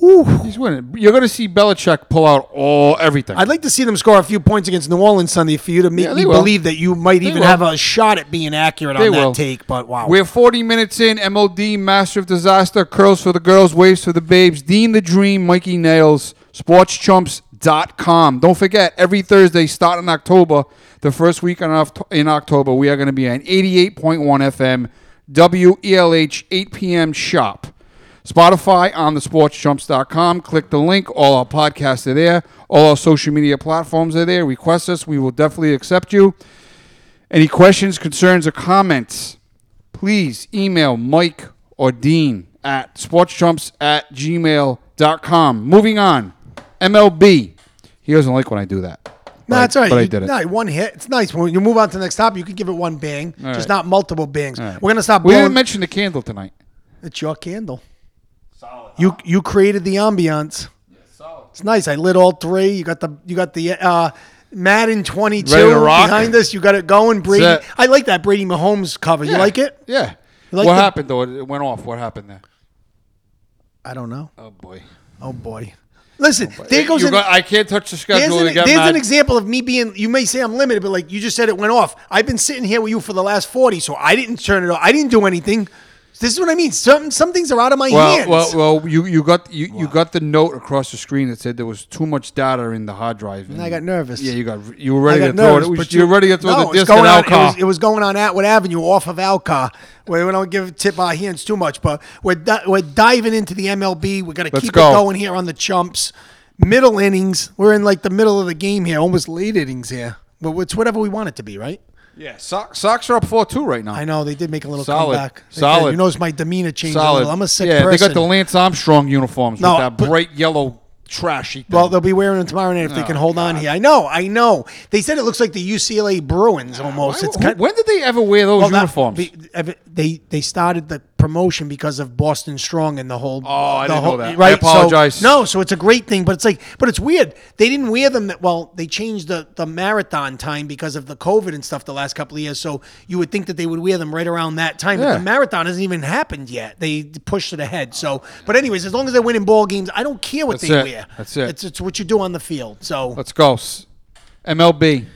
Ooh. He's winning. You're going to see Belichick pull out all everything. I'd like to see them score a few points against New Orleans Sunday for you to make yeah, me will. believe that you might they even will. have a shot at being accurate they on that will. take, but wow. We're forty minutes in. M O D, Master of Disaster, Curls for the Girls, Waves for the Babes, Dean the Dream, Mikey Nails, sports chumps dot com. Don't forget, every Thursday starting October... The first week in October, we are going to be on eighty-eight point one F M, W E L H, eight p.m. shop. Spotify on the sports chumps dot com. Click the link. All our podcasts are there. All our social media platforms are there. Request us. We will definitely accept you. Any questions, concerns, or comments, please email Mike or Dean at sports chumps at gmail dot com. Moving on, M L B. He doesn't like when I do that. No, that's all right. But I did it. No, one hit. It's nice. When you move on to the next topic, you can give it one bang, all just right. not multiple bangs. Right. We're going to stop blowing. We didn't mention the candle tonight. It's your candle. Solid. You you created the ambiance. Yeah, solid. It's nice. I lit all three. You got the you got the uh, Madden twenty-two behind us. You got it going. Brady. That, I like that Brady Mahomes cover. Yeah. You like it? Yeah. Like what the, happened, though? It went off. What happened there? I don't know. Oh, boy. Oh, boy. Listen, oh, there goes. An, go, I can't touch the schedule. There's, an, there's an example of me being. You may say I'm limited, but like you just said, it went off. I've been sitting here with you for the last forty, so I didn't turn it off. I didn't do anything. This is what I mean. Some some things are out of my well, hands. Well, well, you you got you, wow. you got the note across the screen that said there was too much data in the hard drive, and, and I got nervous. Yeah, you got you were ready to throw nervous, it. But you, you were ready to throw no, the disc at Alcar. It was, it was going on Atwood Avenue off of Alcar. We don't give tip our hands too much, but we're di- we're diving into the M L B. We're gonna Let's keep go. it going here on the Chumps. Middle innings. We're in like the middle of the game here, almost late innings here, but it's whatever we want it to be, right? Yeah, so- Sox are up four two right now. I know. They did make a little Solid. comeback. They Solid. Did. You notice my demeanor changed Solid. a little. I'm a sick yeah, person. Yeah, they got the Lance Armstrong uniforms no, with that but- bright yellow trashy thing. Well, they'll be wearing them tomorrow night if oh, they can hold God. on here. I know. I know. They said it looks like the U C L A Bruins almost. Uh, why, it's kind of, when did they ever wear those well, uniforms? That, they, they started the promotion because of Boston Strong and the whole. Oh, I didn't whole, know that. Right? I apologize. So, no, so it's a great thing, but it's like, but it's weird. They didn't wear them. That, well, they changed the, the marathon time because of the COVID and stuff the last couple of years. So you would think that they would wear them right around that time. Yeah. But the marathon hasn't even happened yet. They pushed it ahead. So, but anyways, as long as they're winning ball games, I don't care what That's they it. wear. That's it. It's, it's what you do on the field. So let's go. M L B.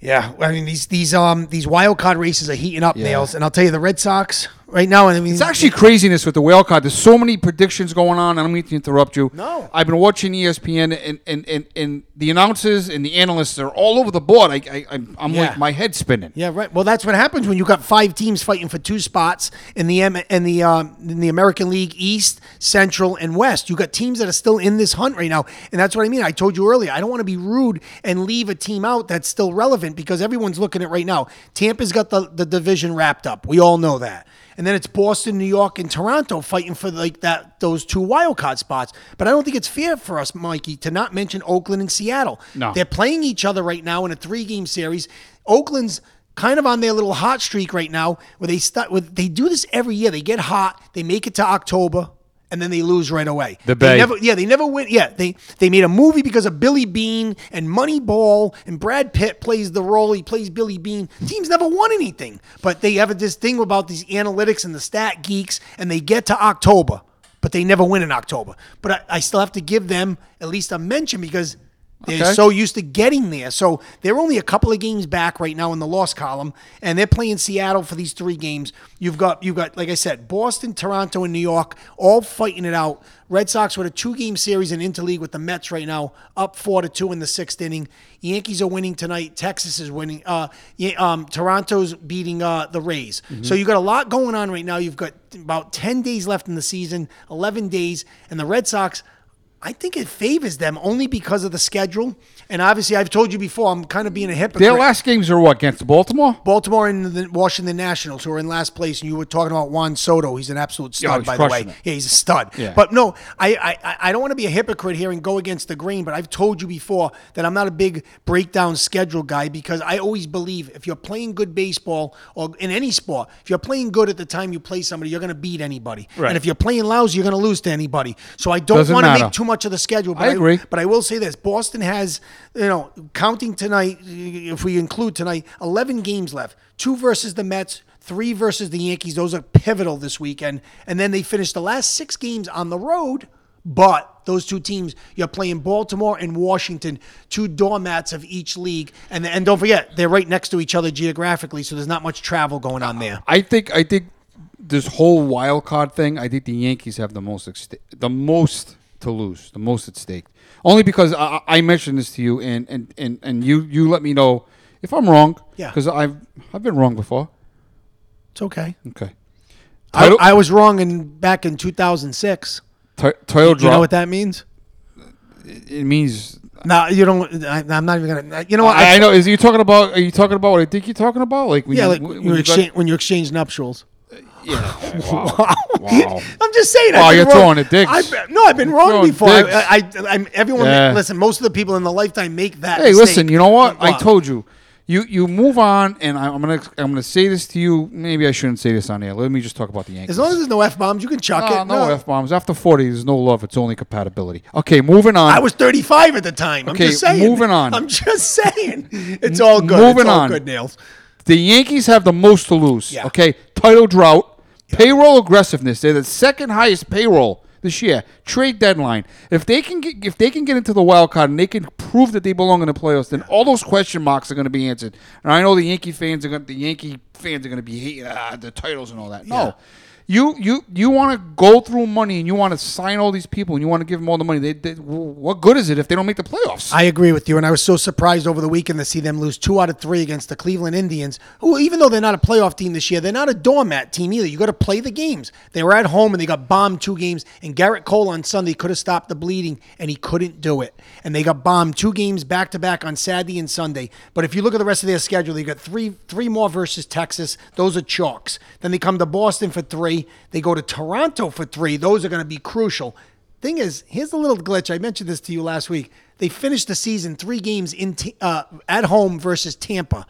Yeah, I mean these these um these wild card races are heating up, yeah. Nails, and I'll tell you the Red Sox. right now. I mean, it's actually craziness with the whale card. There's so many predictions going on, and I'm going to interrupt you. No. I've been watching E S P N, and and, and, and the announcers and the analysts are all over the board. I, I, I'm, I'm yeah. like my head spinning. Yeah, right. Well, that's what happens when you got five teams fighting for two spots in the M- in the um, in the American League East, Central, and West. You got teams that are still in this hunt right now, and that's what I mean. I told you earlier, I don't want to be rude and leave a team out that's still relevant because everyone's looking at right now. Tampa's got the, the division wrapped up. We all know that. And then it's Boston, New York, and Toronto fighting for like that those two wild card spots. But I don't think it's fair for us, Mikey, to not mention Oakland and Seattle. No. They're playing each other right now in a three-game series. Oakland's kind of on their little hot streak right now where they start with they do this every year. They get hot, they make it to October, and then they lose right away. The Bay. They never, yeah, they never win. Yeah, they, they made a movie because of Billy Bean and Moneyball, and Brad Pitt plays the role. He plays Billy Bean. Teams never won anything, but they have this thing about these analytics and the stat geeks, and they get to October, but they never win in October. But I, I still have to give them at least a mention because they're okay. so used to getting there. So they're only a couple of games back right now in the loss column, and they're playing Seattle for these three games. You've got, you've got, like I said, Boston, Toronto, and New York all fighting it out. Red Sox with a two-game series in interleague with the Mets right now, up four to two in the sixth inning. Yankees are winning tonight. Texas is winning. Uh, um, Toronto's beating uh, the Rays. Mm-hmm. So you've got a lot going on right now. You've got about ten days left in the season, eleven days, and the Red Sox. I think it favors them only because of the schedule. And obviously, I've told you before, I'm kind of being a hypocrite. Their last games are what, against Baltimore? Baltimore and the Washington Nationals, who are in last place. And you were talking about Juan Soto. He's an absolute stud, yeah, by the way. It. Yeah, he's a stud. Yeah. But no, I, I, I don't want to be a hypocrite here and go against the grain, but I've told you before that I'm not a big breakdown schedule guy because I always believe if you're playing good baseball or in any sport, if you're playing good at the time you play somebody, you're going to beat anybody. Right. And if you're playing lousy, you're going to lose to anybody. So I don't want to make too much of the schedule, but I agree. I, but I will say this: Boston has, you know, counting tonight, if we include tonight, eleven games left. Two versus the Mets, three versus the Yankees. Those are pivotal this weekend, and then they finish the last six games on the road. But those two teams, you're playing Baltimore and Washington, two doormats of each league, and and don't forget they're right next to each other geographically, so there's not much travel going on there. I think I think this whole wild card thing. I think the Yankees have the most ex- the most. to lose, the most at stake. Only because I, I mentioned this to you, and, and, and, and you, you let me know if I'm wrong. Yeah. Because I've, I've been wrong before. It's okay. Okay. I, I was wrong in back in two thousand six. T- title drop. You know what that means? It means... No, you don't. I, I'm not even gonna. You know what? I, I know. Is you talking about? Are you talking about what I think you're talking about? Like when yeah, you, like when, when, you exchange, got, when you exchange nuptials. Yeah. Wow. Wow. Wow. I'm just saying. Wow, you're wrong. Throwing a dick. No, I've been wrong before. I, I, I, I, everyone, yeah. Listen, most of the people in the lifetime make that. Hey, mistake. Listen, you know what? I told you. You you move on, and I, I'm gonna I'm gonna say this to you. Maybe I shouldn't say this on air. Let me just talk about the Yankees. As long as there's no F bombs, you can chuck no, it. No, no F bombs. After forty, there's no love. It's only compatibility. Okay, moving on. I was thirty-five at the time. Okay, I'm just saying. Moving on. I'm just saying. It's all good. Moving it's all on. Good, Nails. The Yankees have the most to lose. Yeah. Okay, title drought, yeah. Payroll aggressiveness. They're the second highest payroll this year. Trade deadline. If they can get, if they can get into the wild card and they can prove that they belong in the playoffs, then all those question marks are going to be answered. And I know the Yankee fans are going. The Yankee fans are going to be hating ah, the titles and all that. No, yeah. you you you want to go through money and you want to sign all these people and you want to give them all the money. They, they, what good is it if they don't make the playoffs? I agree with you, and I was so surprised over the weekend to see them lose two out of three against the Cleveland Indians, who even though they're not a playoff team this year, they're not a doormat team either. You got to play the games. They were at home and they got bombed two games, and Garrett Cole on Sunday could have stopped the bleeding, and he couldn't do it. And they got bombed two games back-to-back on Saturday and Sunday. But if you look at the rest of their schedule, they got three, three more versus Texas. Those are chalks. Then they come to Boston for three. They go to Toronto for three. Those are going to be crucial. Thing is, here's a little glitch. I mentioned this to you last week. They finished the season three games in t- uh, at home versus Tampa.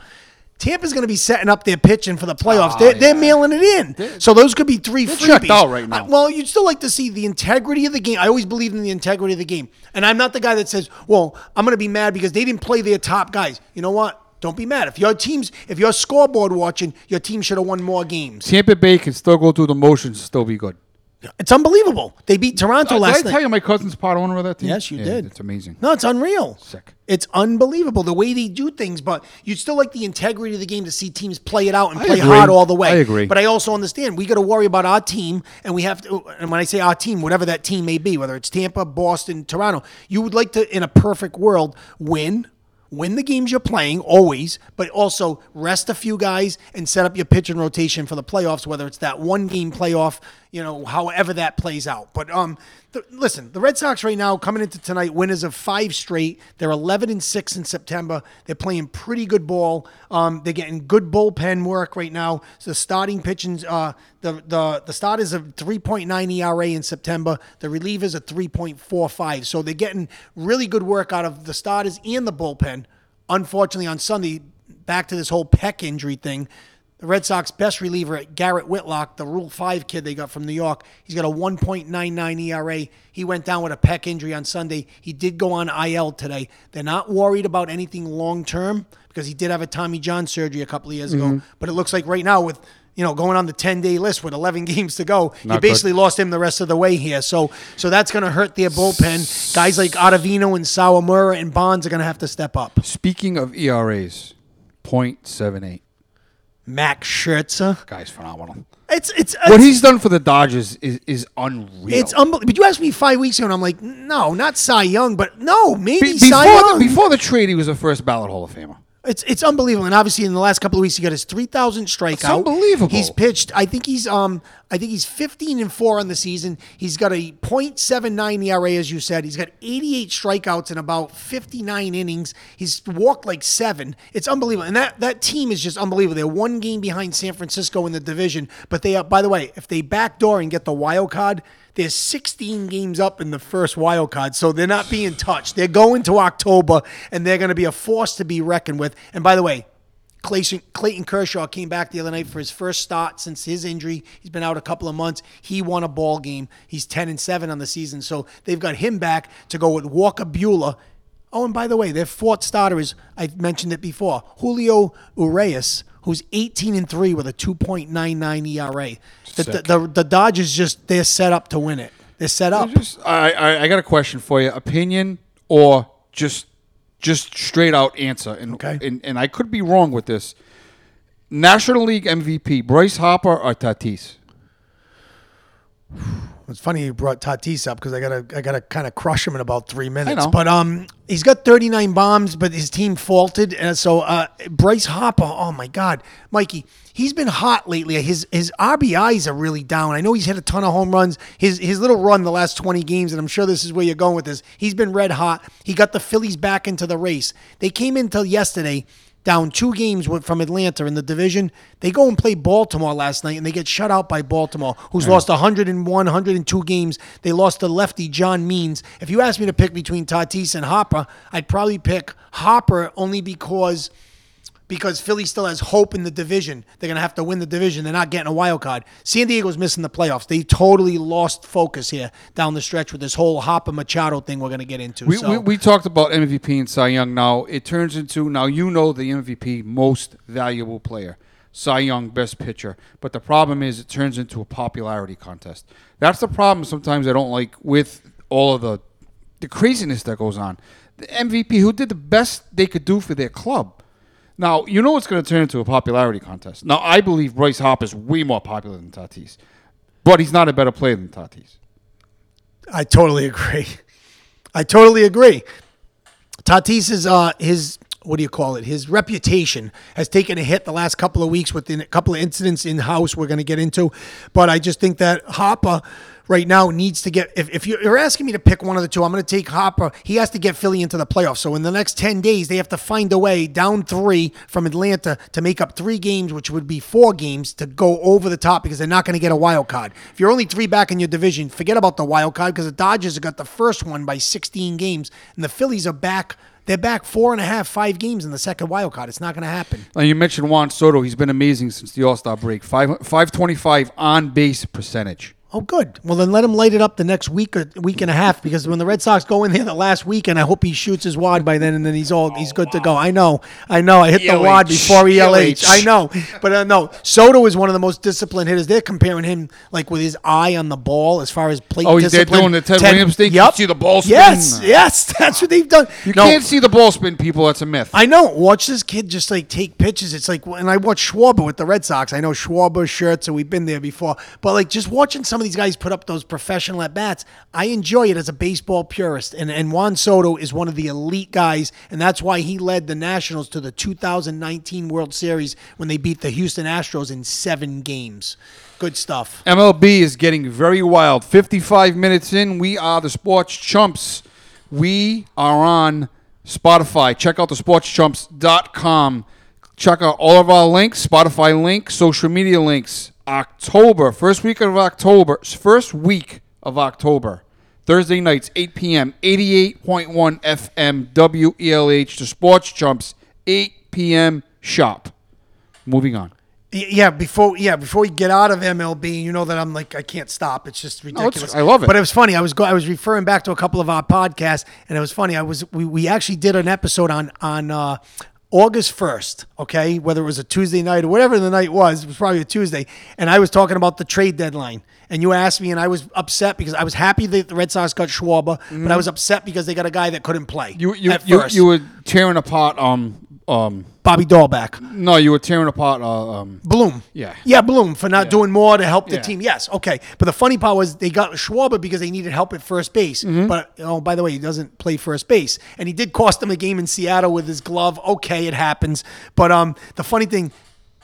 Tampa's going to be setting up their pitching for the playoffs. Oh, they're, yeah. they're mailing it in. They're, so those could be three freebies. Checked out right now. I, well, you'd still like to see the integrity of the game. I always believe in the integrity of the game. And I'm not the guy that says, well, I'm going to be mad because they didn't play their top guys. You know what? Don't be mad. If your team's, if your scoreboard watching, your team should have won more games. Tampa Bay can still go through the motions and still be good. It's unbelievable. They beat Toronto uh, last night. Did I tell you my cousin's part owner of that team? Yes, you yeah, did. It's amazing. No, it's unreal. Sick. It's unbelievable the way they do things, but you'd still like the integrity of the game to see teams play it out and I play agree. hard all the way. I agree. But I also understand we got to worry about our team, and we have to, and when I say our team, whatever that team may be, whether it's Tampa, Boston, Toronto, you would like to, in a perfect world, win. Win the games you're playing, always, but also rest a few guys and set up your pitch and rotation for the playoffs, whether it's that one-game playoff, you know, however that plays out. But um, th- listen, the Red Sox right now coming into tonight, winners of five straight. They're eleven and six in September. They're playing pretty good ball. Um, they're getting good bullpen work right now. So the starting pitching, uh, the the the starters of three point nine E R A in September. The relievers are three point four five. So they're getting really good work out of the starters and the bullpen. Unfortunately, on Sunday, back to this whole pec injury thing. The Red Sox best reliever, Garrett Whitlock, the Rule five kid they got from New York, he's got a one point nine nine E R A. He went down with a pec injury on Sunday. He did go on I L today. They're not worried about anything long-term because he did have a Tommy John surgery a couple of years mm-hmm. ago. But it looks like right now with, you know, going on the ten-day list with eleven games to go, not you basically good. lost him the rest of the way here. So so that's going to hurt their bullpen. Guys like Ottavino and Sawamura and Bonds are going to have to step up. Speaking of E R As, point seven eight. Max Scherzer. Guy's phenomenal. It's, it's it's what he's done for the Dodgers is, is unreal. It's unbelievable. But you asked me five weeks ago, and I'm like, no, not Cy Young, but no, maybe Be- Cy Young. The, before the trade, he was a first ballot Hall of Famer. It's it's unbelievable, and obviously in the last couple of weeks he got his three thousand strikeout. It's unbelievable. He's pitched. I think he's um I think he's fifteen and four on the season. He's got a point seven nine E R A, as you said. He's got eighty eight strikeouts in about fifty nine innings. He's walked like seven. It's unbelievable, and that, that team is just unbelievable. They're one game behind San Francisco in the division, but they are, by the way, if they backdoor and get the wild card, they're sixteen games up in the first wild card, so they're not being touched. They're going to October, and they're going to be a force to be reckoned with. And by the way, Clayton, Clayton Kershaw came back the other night for his first start since his injury. He's been out a couple of months. He won a ball game. He's ten and seven on the season, so they've got him back to go with Walker Buehler. Oh, and by the way, their fourth starter is, I've mentioned it before, Julio Urias, who's eighteen and three with a two point nine nine E R A. The, the, the, the Dodgers just, they're set up to win it. They're set up. They're just, I, I I got a question for you. Opinion or just just straight out answer. And, okay. and and I could be wrong with this. National League M V P, Bryce Harper or Tatis? It's funny you brought Tatis up because I gotta I gotta kind of crush him in about three minutes. But um, he's got thirty-nine bombs, but his team faltered, and so uh, Bryce Harper. Oh my God, Mikey, he's been hot lately. His his R B Is are really down. I know he's hit a ton of home runs. His his little run the last twenty games, and I'm sure this is where you're going with this. He's been red hot. He got the Phillies back into the race. They came until yesterday. Down two games from Atlanta in the division. They go and play Baltimore last night, and they get shut out by Baltimore, who's yeah. lost one oh one, one oh two games. They lost to lefty John Means. If you asked me to pick between Tatis and Harper, I'd probably pick Harper only because, because Philly still has hope in the division. They're going to have to win the division. They're not getting a wild card. San Diego's missing the playoffs. They totally lost focus here down the stretch with this whole Harper-Machado thing we're going to get into. We, so. we we talked about M V P and Cy Young. Now it turns into, now you know the M V P, most valuable player. Cy Young, best pitcher. But the problem is it turns into a popularity contest. That's the problem sometimes I don't like with all of the, the craziness that goes on. The M V P, who did the best they could do for their club. Now, you know it's going to turn into a popularity contest. Now, I believe Bryce Harper is way more popular than Tatis, but he's not a better player than Tatis. I totally agree. I totally agree. Tatis is uh, his... what do you call it? His reputation has taken a hit the last couple of weeks within a couple of incidents in-house we're going to get into. But I just think that Harper right now needs to get – if, if you're asking me to pick one of the two, I'm going to take Harper. He has to get Philly into the playoffs. So in the next ten days, they have to find a way down three from Atlanta to make up three games, which would be four games, to go over the top because they're not going to get a wild card. If you're only three back in your division, forget about the wild card because the Dodgers have got the first one by sixteen games, and the Phillies are back – they're back four and a half, five games in the second wild card. It's not going to happen. Now you mentioned Juan Soto. He's been amazing since the All-Star break. five twenty-five on base percentage. Oh, good. Well, then let him light it up the next week or week and a half, because when the Red Sox go in there the last week, and I hope he shoots his wad by then, and then he's all oh, he's good wow. to go. I know, I know. I hit E L H. The wad before E L H. E L H. I know, but uh, no. Soto is one of the most disciplined hitters. They're comparing him like with his eye on the ball as far as plate oh, discipline. Oh, they're doing the Ted Ten, Williams thing. Yep. You see the ball spin. Yes, yes, that's what they've done. You no. can't see the ball spin, people. That's a myth. I know. Watch this kid just like take pitches. It's like, and I watch Schwarber with the Red Sox. I know Schwarber's shirt, so we've been there before. But like just watching some. Some of these guys put up those professional at-bats. I enjoy it as a baseball purist, and, and Juan Soto is one of the elite guys, and that's why he led the Nationals to the two thousand nineteen World Series when they beat the Houston Astros in seven games. Good stuff. M L B is getting very wild. fifty-five minutes in, we are the Sports Chumps. We are on Spotify. Check out the sports chumps dot com. Check out all of our links, Spotify links, social media links. October, first week of October, first week of October, Thursday nights, eight p.m., eighty-eight point one F M, W E L H, the Sports Chumps, eight p.m. shop. Moving on. Yeah, before yeah before we get out of M L B, you know that I'm like I can't stop. It's just ridiculous. No, it's, I love it. But it was funny. I was go, I was referring back to a couple of our podcasts, and it was funny. I was we, we actually did an episode on on. Uh, August first, okay, whether it was a Tuesday night or whatever the night was, it was probably a Tuesday, and I was talking about the trade deadline, and you asked me, and I was upset because I was happy that the Red Sox got Schwarber, mm-hmm. but I was upset because they got a guy that couldn't play. You you at you, first. you were tearing apart um um Bobby Dahlback. No, you were tearing apart uh, um Bloom. Yeah, yeah, Bloom for not yeah. doing more to help the yeah. team. Yes, okay, but the funny part was they got Schwarber because they needed help at first base. Mm-hmm. But oh, by the way, he doesn't play first base, and he did cost them a game in Seattle with his glove. Okay. It happens, but um, the funny thing,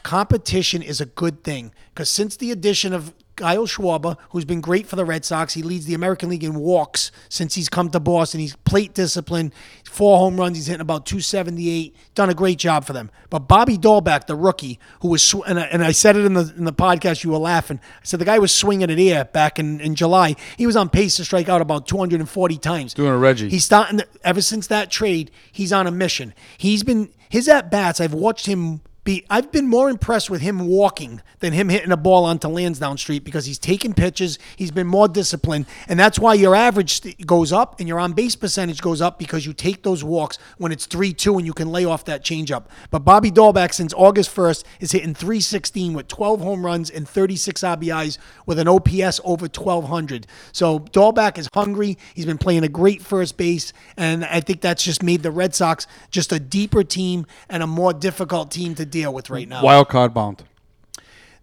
competition is a good thing because since the addition of Kyle Schwarber, who's been great for the Red Sox, he leads the American League in walks since he's come to Boston. He's plate disciplined, four home runs, he's hitting about two seventy-eight, done a great job for them. But Bobby Dahlback, the rookie, who was sw- and, I, and I said it in the in the podcast, you were laughing. I said the guy was swinging at air back in, in July. He was on pace to strike out about two hundred forty times. Doing a Reggie. He's starting to, ever since that trade. He's on a mission. He's been his at bats. I've watched him. Be, I've been more impressed with him walking than him hitting a ball onto Lansdowne Street because he's taking pitches. He's been more disciplined, and that's why your average st- goes up and your on-base percentage goes up because you take those walks when it's three two and you can lay off that changeup. But Bobby Dahlback, since August first, is hitting three sixteen with twelve home runs and thirty-six R B Is with an O P S over twelve hundred. So Dahlback is hungry. He's been playing a great first base, and I think that's just made the Red Sox just a deeper team and a more difficult team to deal with right now. Wild card bound.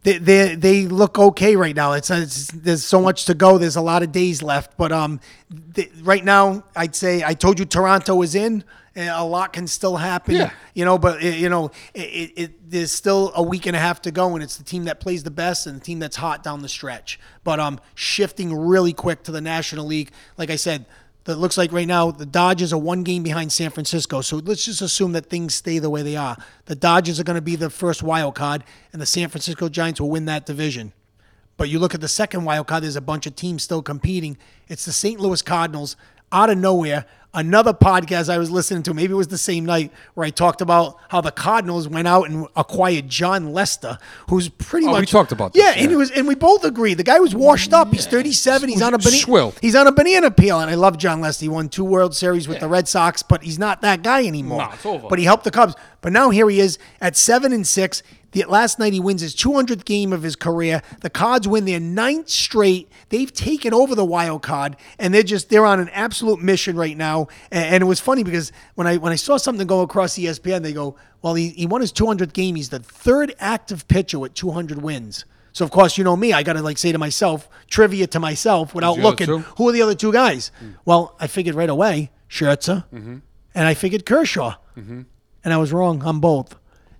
They they they look okay right now. It's, it's there's so much to go. There's a lot of days left, but um, they, right now I'd say I told you Toronto is in. A lot can still happen, yeah. you know. But it, you know, it, it, it there's still a week and a half to go, and it's the team that plays the best and the team that's hot down the stretch. But um, shifting really quick to the National League, like I said. That looks like right now the Dodgers are one game behind San Francisco. So let's just assume that things stay the way they are. The Dodgers are going to be the first wild card, and the San Francisco Giants will win that division. But you look at the second wild card, there's a bunch of teams still competing. It's the Saint Louis Cardinals out of nowhere. Another podcast I was listening to, maybe it was the same night, where I talked about how the Cardinals went out and acquired John Lester, who's pretty oh, much... Oh, we talked about this. Yeah, yeah. And, it was, and we both agreed. The guy was washed up. Yeah. He's thirty-seven. He's on a banana... He's on a banana peel, and I love John Lester. He won two World Series with yeah. the Red Sox, but he's not that guy anymore. Nah, it's over. But he helped the Cubs. But now here he is at seven and six. The, last night he wins his two hundredth game of his career. The Cards win their ninth straight. They've taken over the wild card, and they're just they're on an absolute mission right now. And, and it was funny because when I when I saw something go across E S P N, they go, "Well, he, he won his two hundredth game. He's the third active pitcher with two hundred wins." So of course, you know me, I got to like say to myself, trivia to myself without looking, who are the other two guys? Mm. Well, I figured right away Scherzer, mm-hmm. and I figured Kershaw, mm-hmm. and I was wrong on both.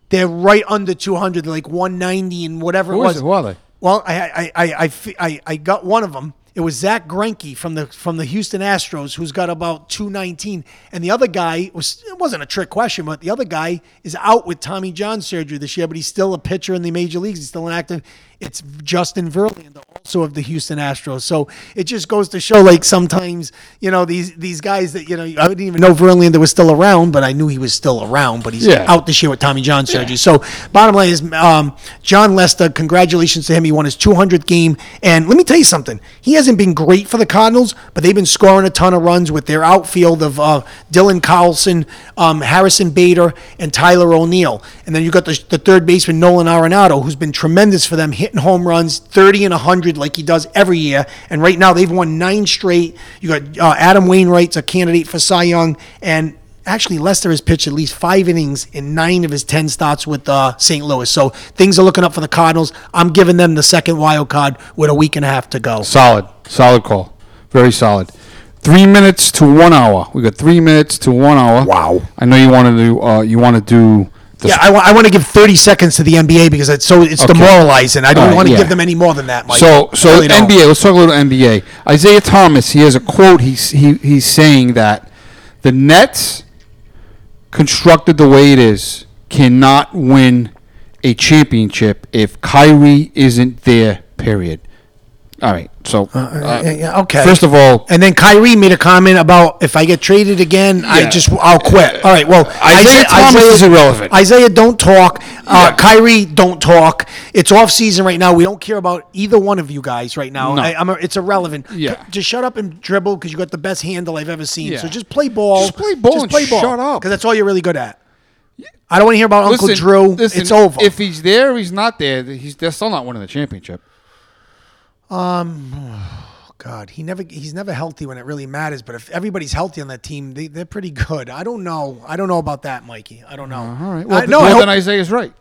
They're right under two hundred, like one ninety and whatever. Who it was. Is it? Who are they? Well, I, I, I, I, I got one of them. It was Zach Greinke from the from the Houston Astros, who's got about two nineteen. And the other guy, was it wasn't a trick question, but the other guy is out with Tommy John surgery this year, but he's still a pitcher in the major leagues. He's still an active. It's Justin Verlander, also of the Houston Astros. So it just goes to show, like, sometimes, you know, these these guys that, you know, I didn't even know Verlander was still around, but I knew he was still around, but he's yeah. out this year with Tommy John surgery. Yeah. So bottom line is, um, John Lester, congratulations to him. He won his two hundredth game. And let me tell you something. He hasn't been great for the Cardinals, but they've been scoring a ton of runs with their outfield of uh, Dylan Carlson, um, Harrison Bader, and Tyler O'Neill. And then you got the, the third baseman, Nolan Arenado, who's been tremendous for them, hitting home runs, thirty and one hundred like he does every year. And right now they've won nine straight. You got uh, Adam Wainwright's a candidate for Cy Young. And actually, Lester has pitched at least five innings in nine of his ten starts with uh, Saint Louis. So things are looking up for the Cardinals. I'm giving them the second wild card with a week and a half to go. Solid. Solid call. Very solid. Three minutes to one hour. We got three minutes to one hour. Wow. I know you want to do, uh, you want to do... Yeah, I, w- I want to give thirty seconds to the N B A because it's so it's okay. demoralizing. I don't right, want to yeah. give them any more than that, Mike. So, so really N B A. Don't. Let's talk a little N B A. Isaiah Thomas. He has a quote. He's he he's saying that the Nets, constructed the way it is, cannot win a championship if Kyrie isn't there. Period. All right. So, uh, uh, okay. First of all, and then Kyrie made a comment about if I get traded again, yeah. I just I'll quit. All right. Well, Isaiah, Isaiah Thomas Isaiah, is irrelevant. Isaiah, don't talk. Uh, yeah. Kyrie, don't talk. It's off season right now. We don't care about either one of you guys right now. No. I, I'm a, it's irrelevant. Yeah. C- just shut up and dribble because you got the best handle I've ever seen. Yeah. So just play ball. Just play ball. Just play ball. Shut up because that's all you're really good at. I don't want to hear about listen, Uncle Drew. Listen, it's over. If he's there, or he's not there. He's they're still not winning the championship. Um, oh God, he never he's never healthy when it really matters. But if everybody's healthy on that team, they they're pretty good. I don't know. I don't know about that, Mikey. I don't know. Uh, all right. Well, I, no, well then Isaiah's right.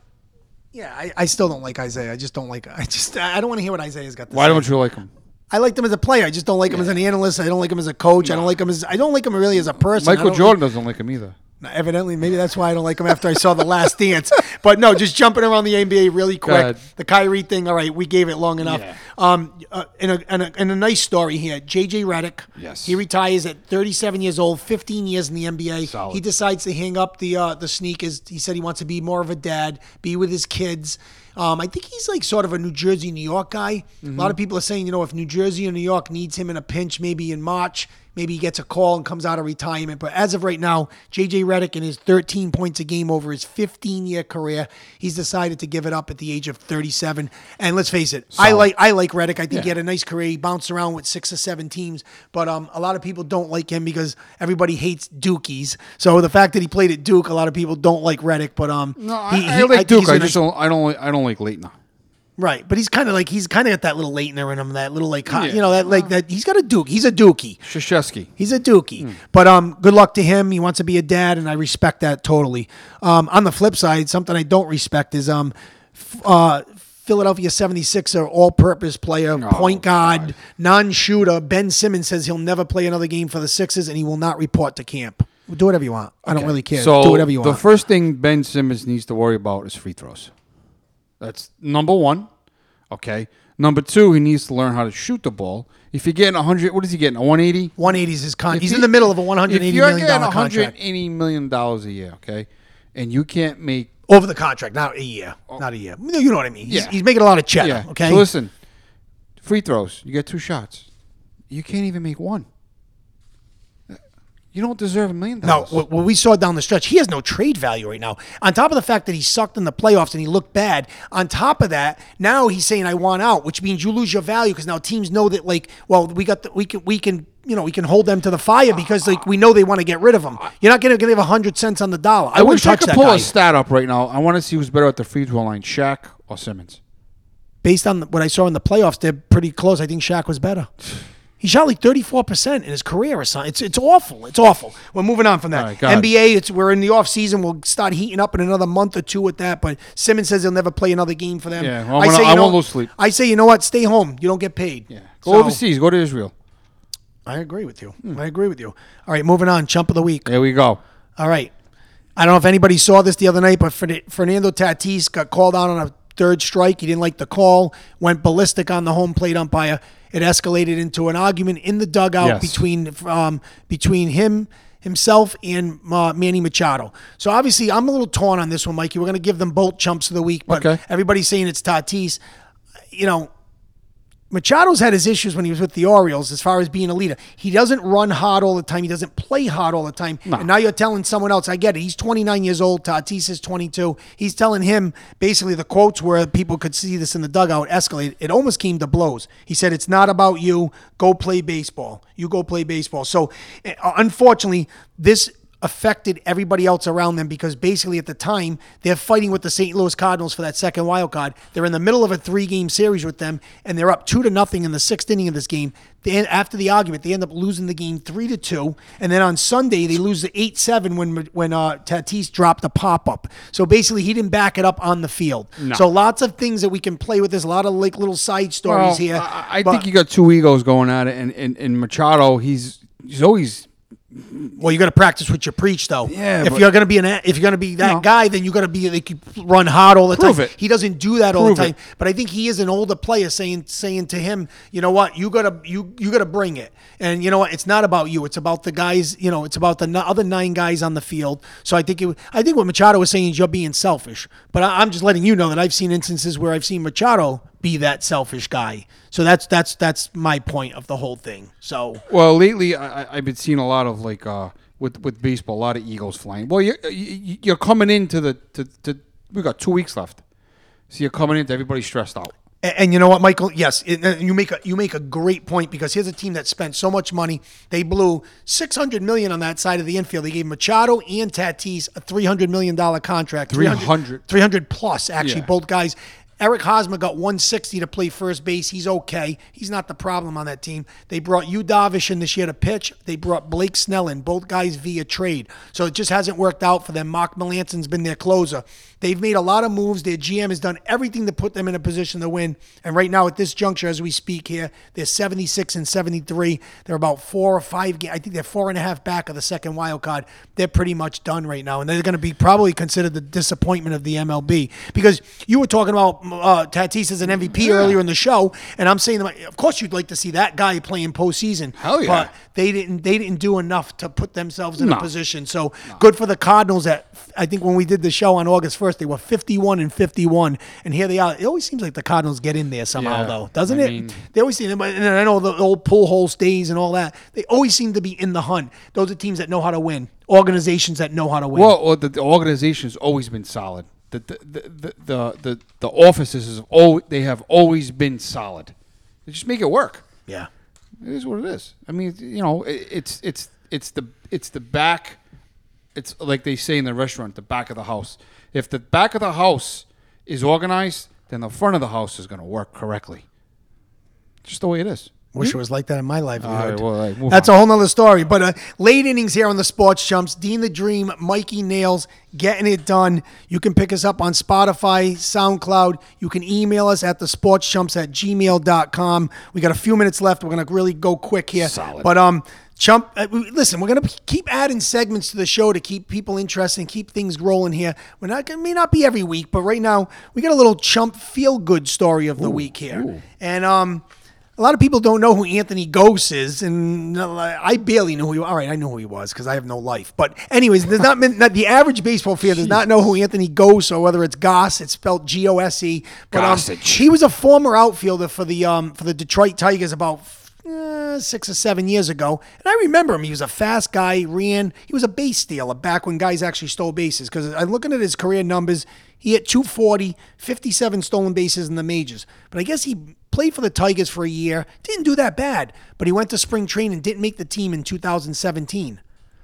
Yeah, I, I still don't like Isaiah. I just don't like. I just I don't want to hear what Isaiah's got to Why say. Why don't you like him? I liked him as a player. I just don't like yeah. him as an analyst. I don't like him as a coach. No. I don't like him as I don't like him really as a person. Michael Jordan like, doesn't like him either. Now, evidently, maybe that's why I don't like him after I saw The Last Dance. But no, just jumping around the N B A really quick. The Kyrie thing, all right, we gave it long enough. Yeah. Um, uh, and, a, and, a, and a nice story here. J J Redick, yes. he retires at thirty-seven years old, fifteen years in the N B A. Solid. He decides to hang up the uh, the sneakers. He said he wants to be more of a dad, be with his kids. Um, I think he's like sort of a New Jersey, New York guy. Mm-hmm. A lot of people are saying, you know, if New Jersey or New York needs him in a pinch, maybe in March, maybe he gets a call and comes out of retirement. But as of right now, J J Redick and his thirteen points a game over his fifteen-year career, he's decided to give it up at the age of thirty-seven. And let's face it, so, I like I like Redick. I think yeah. he had a nice career. He bounced around with six or seven teams. But um, a lot of people don't like him because everybody hates Dukies. So the fact that he played at Duke, a lot of people don't like Redick. But um, no, I, he, I like I, Duke. I just nice, don't. I don't. I don't like Leitner. Right, but he's kind of like he's kind of got that little Leitner in him, that little like yeah. you know that like that. He's got a Duke. He's a Dookie. Krzyzewski. He's a Dookie. Mm. But um, good luck to him. He wants to be a dad, and I respect that totally. Um, on the flip side, something I don't respect is um, f- uh, Philadelphia seventy-sixer all-purpose player, oh, point guard, God. non-shooter. Ben Simmons says he'll never play another game for the Sixers, and he will not report to camp. Do whatever you want. Okay. I don't really care. So do whatever you want. The first thing Ben Simmons needs to worry about is free throws. That's number one. Okay. Number two, he needs to learn how to shoot the ball. If you're getting one hundred, what is he getting? A one eighty? one eighty is his contract. He's he, in the middle of a one hundred eighty million dollars contract. If you're getting one hundred eighty million dollars a year, okay, and you can't make... Over the contract, not a year. Oh. Not a year. You know what I mean. He's, yeah. he's making a lot of cheddar, yeah. okay? So listen, free throws, you get two shots. You can't even make one. You don't deserve a million dollars. No, what we saw down the stretch, he has no trade value right now. On top of the fact that he sucked in the playoffs and he looked bad, on top of that, now he's saying, I want out, which means you lose your value because now teams know that, like, well, we got the, we can, we can, you know, we can hold them to the fire because, like, we know they want to get rid of him. You're not going to give one hundred cents on the dollar. I, I wish I could pull guy. a stat up right now. I want to see who's better at the free throw line, Shaq or Simmons. Based on what I saw in the playoffs, they're pretty close. I think Shaq was better. He shot like thirty-four percent in his career or something. It's, it's awful. It's awful. We're moving on from that. Right, N B A, it's, we're in the offseason. We'll start heating up in another month or two with that. But Simmons says he'll never play another game for them. Yeah, well, I, say, I, I know, won't lose sleep. I say, you know what? Stay home. You don't get paid. Yeah. Go so, overseas. Go to Israel. I agree with you. Hmm. I agree with you. All right, moving on. Chump of the week. There we go. All right. I don't know if anybody saw this the other night, but Fernando Tatis got called out on a third strike. He didn't like the call. Went ballistic on the home plate umpire. It escalated into an argument in the dugout yes. between um, between him, himself, and uh, Manny Machado. So, obviously, I'm a little torn on this one, Mikey. We're going to give them both chumps of the week, but okay. everybody's saying it's Tatis. you know, Machado's had his issues when he was with the Orioles as far as being a leader. He doesn't run hard all the time. He doesn't play hard all the time. No. And now you're telling someone else, I get it. He's twenty-nine years old. Tatis is twenty-two. He's telling him, basically the quotes where people could see this in the dugout escalate. It almost came to blows. He said, it's not about you. Go play baseball. You go play baseball. So, unfortunately, this affected everybody else around them because basically at the time they're fighting with the Saint Louis Cardinals for that second wild card. They're in the middle of a three-game series with them, and they're up two to nothing in the sixth inning of this game. They, after the argument, they end up losing the game three to two, and then on Sunday they lose the eight seven when when uh, Tatis dropped a pop up. So basically he didn't back it up on the field. No. So lots of things that we can play with. There's a lot of like little side stories well, here. I, I but, think you got two egos going at it, and and, and Machado he's he's always. Well, you got to practice what you preach, though. Yeah. If you're going to be an, if you're going to be that you know, guy, then you got to be like you run hard all the prove time. It. He doesn't do that prove all the time. It. But I think he is an older player saying saying to him, you know what, you got to you you got to bring it. And you know what, it's not about you. It's about the guys. You know, it's about the no, other nine guys on the field. So I think it, I think what Machado was saying is you're being selfish. But I, I'm just letting you know that I've seen instances where I've seen Machado be that selfish guy. So that's that's that's my point of the whole thing. So well, lately I, I've been seeing a lot of like uh, with with baseball, a lot of egos flying. Well, you're you're coming into the to, to we got two weeks left, so you're coming into everybody's stressed out. And, and you know what, Michael? Yes, it, you make a you make a great point because here's a team that spent so much money. They blew six hundred million dollars on that side of the infield. They gave Machado and Tatis a three hundred million dollars contract. three hundred three hundred plus actually, yeah. Both guys. Eric Hosmer got one sixty to play first base. He's okay. He's not the problem on that team. They brought Yu Darvish in this year to pitch. They brought Blake Snell in, both guys via trade. So it just hasn't worked out for them. Mark Melanson's been their closer. They've made a lot of moves. Their G M has done everything to put them in a position to win. And right now at this juncture, as we speak here, they're seventy-six and seventy-three. They're about four or five games. I think they're four and a half back of the second wild card. They're pretty much done right now. And they're going to be probably considered the disappointment of the M L B. Because you were talking about Uh, Tatis is an M V P yeah. earlier in the show, and I'm saying, of course, you'd like to see that guy playing postseason. Hell yeah! But they didn't. They didn't do enough to put themselves in no. a position. So no. good for the Cardinals. That I think when we did the show on August first, they were fifty-one and fifty-one, and here they are. It always seems like the Cardinals get in there somehow, yeah. though, doesn't I it? Mean, they always seem. And I know the old pull holes days and all that. They always seem to be in the hunt. Those are teams that know how to win. Organizations that know how to win. Well, the, the organization's always been solid. The the, the the the the offices is all they have always been solid. They just make it work. Yeah, it is what it is. I mean, you know, it, it's it's it's the it's the back. It's like they say in the restaurant, the back of the house. If the back of the house is organized, then the front of the house is going to work correctly. Just the way it is. Wish it was like that in my livelihood. Right, well, right, that's on. A whole nother story. But uh, late innings here on the Sports Chumps. Dean the Dream, Mikey Nails, getting it done. You can pick us up on Spotify, SoundCloud. You can email us at the sports chumps at gmail dot com. We got a few minutes left. We're going to really go quick here. Solid. But um, Chump, uh, listen, we're going to keep adding segments to the show to keep people interested and keep things rolling here. We're not, it may not be every week, but right now we got a little Chump feel-good story of the ooh, week here. Ooh. And um. a lot of people don't know who Anthony Gose is, and I barely knew who he was. All right, I knew who he was because I have no life. But anyways, there's not, been, not the average baseball fan does not know who Anthony Gose, or whether it's Goss, it's spelled G O S E. But um, he was a former outfielder for the um, for the Detroit Tigers about Uh, six or seven years ago, and I remember him. He was a fast guy. He ran. He was a base stealer back when guys actually stole bases. Because I'm looking at his career numbers, he hit two forty, fifty-seven stolen bases in the majors. But I guess he played for the Tigers for a year. Didn't do that bad. But he went to spring training and didn't make the team in two thousand seventeen.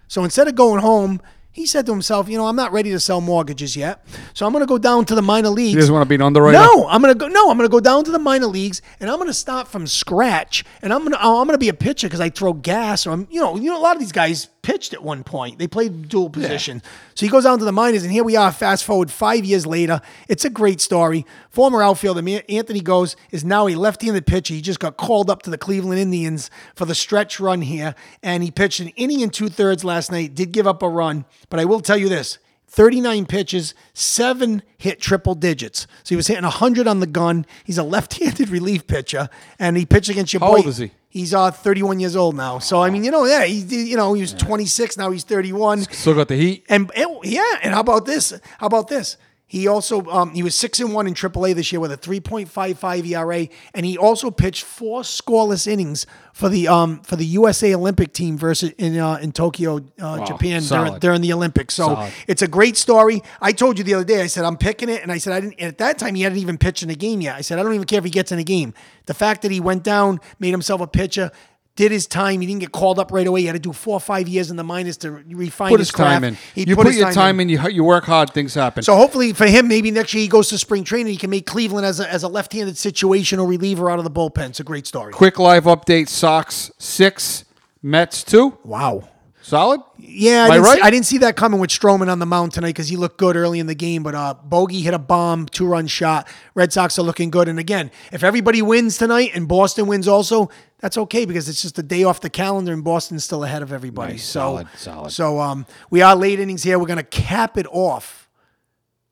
So instead of going home, he said to himself, you know, I'm not ready to sell mortgages yet, so I'm going to go down to the minor leagues. You just want to be an underwriter? No, I'm going to go. No, I'm going to go down to the minor leagues, and I'm going to start from scratch, and I'm going to oh, I'm going to be a pitcher because I throw gas, or I'm, you know, you know, a lot of these guys pitched at one point. They played dual position. Yeah. So he goes down to the minors, and here we are. Fast forward five years later, it's a great story. Former outfielder Anthony Gose is now a lefty-handed pitcher. He just got called up to the Cleveland Indians for the stretch run here, and he pitched an inning and two thirds last night. Did give up a run, but I will tell you this: thirty-nine pitches, seven hit triple digits. So he was hitting a hundred on the gun. He's a left-handed relief pitcher, and he pitched against your boy. How old is he? He's uh, thirty-one years old now. So, I mean, you know, yeah, he, you know, he was yeah. twenty-six. Now he's thirty-one. Still got the heat. And, and yeah, and how about this? How about this? He also um, he was six and one in triple A this year with a three point five five E R A, and he also pitched four scoreless innings for the um, for the U S A Olympic team versus in uh, in Tokyo, uh, wow, Japan during, during the Olympics. So solid. It's a great story. I told you the other day. I said I'm picking it, and I said I didn't. At that time, he hadn't even pitched in a game yet. I said I don't even care if he gets in a game. The fact that he went down, made himself a pitcher, did his time. He didn't get called up right away. He had to do four or five years in the minors to refine put his, his time in. He you put, put his your time in. in. You you work hard. Things happen. So hopefully for him, maybe next year he goes to spring training. He can make Cleveland as a as a left-handed situational reliever out of the bullpen. It's a great story. Quick live update: Sox six, Mets two. Wow, solid. Yeah, I didn't, right? see, I didn't see that coming with Stroman on the mound tonight because he looked good early in the game. But uh, Bogey hit a bomb, two-run shot. Red Sox are looking good. And again, if everybody wins tonight and Boston wins also, that's okay because it's just a day off the calendar and Boston's still ahead of everybody. Nice, so, solid, solid. So um, we are late innings here. We're going to cap it off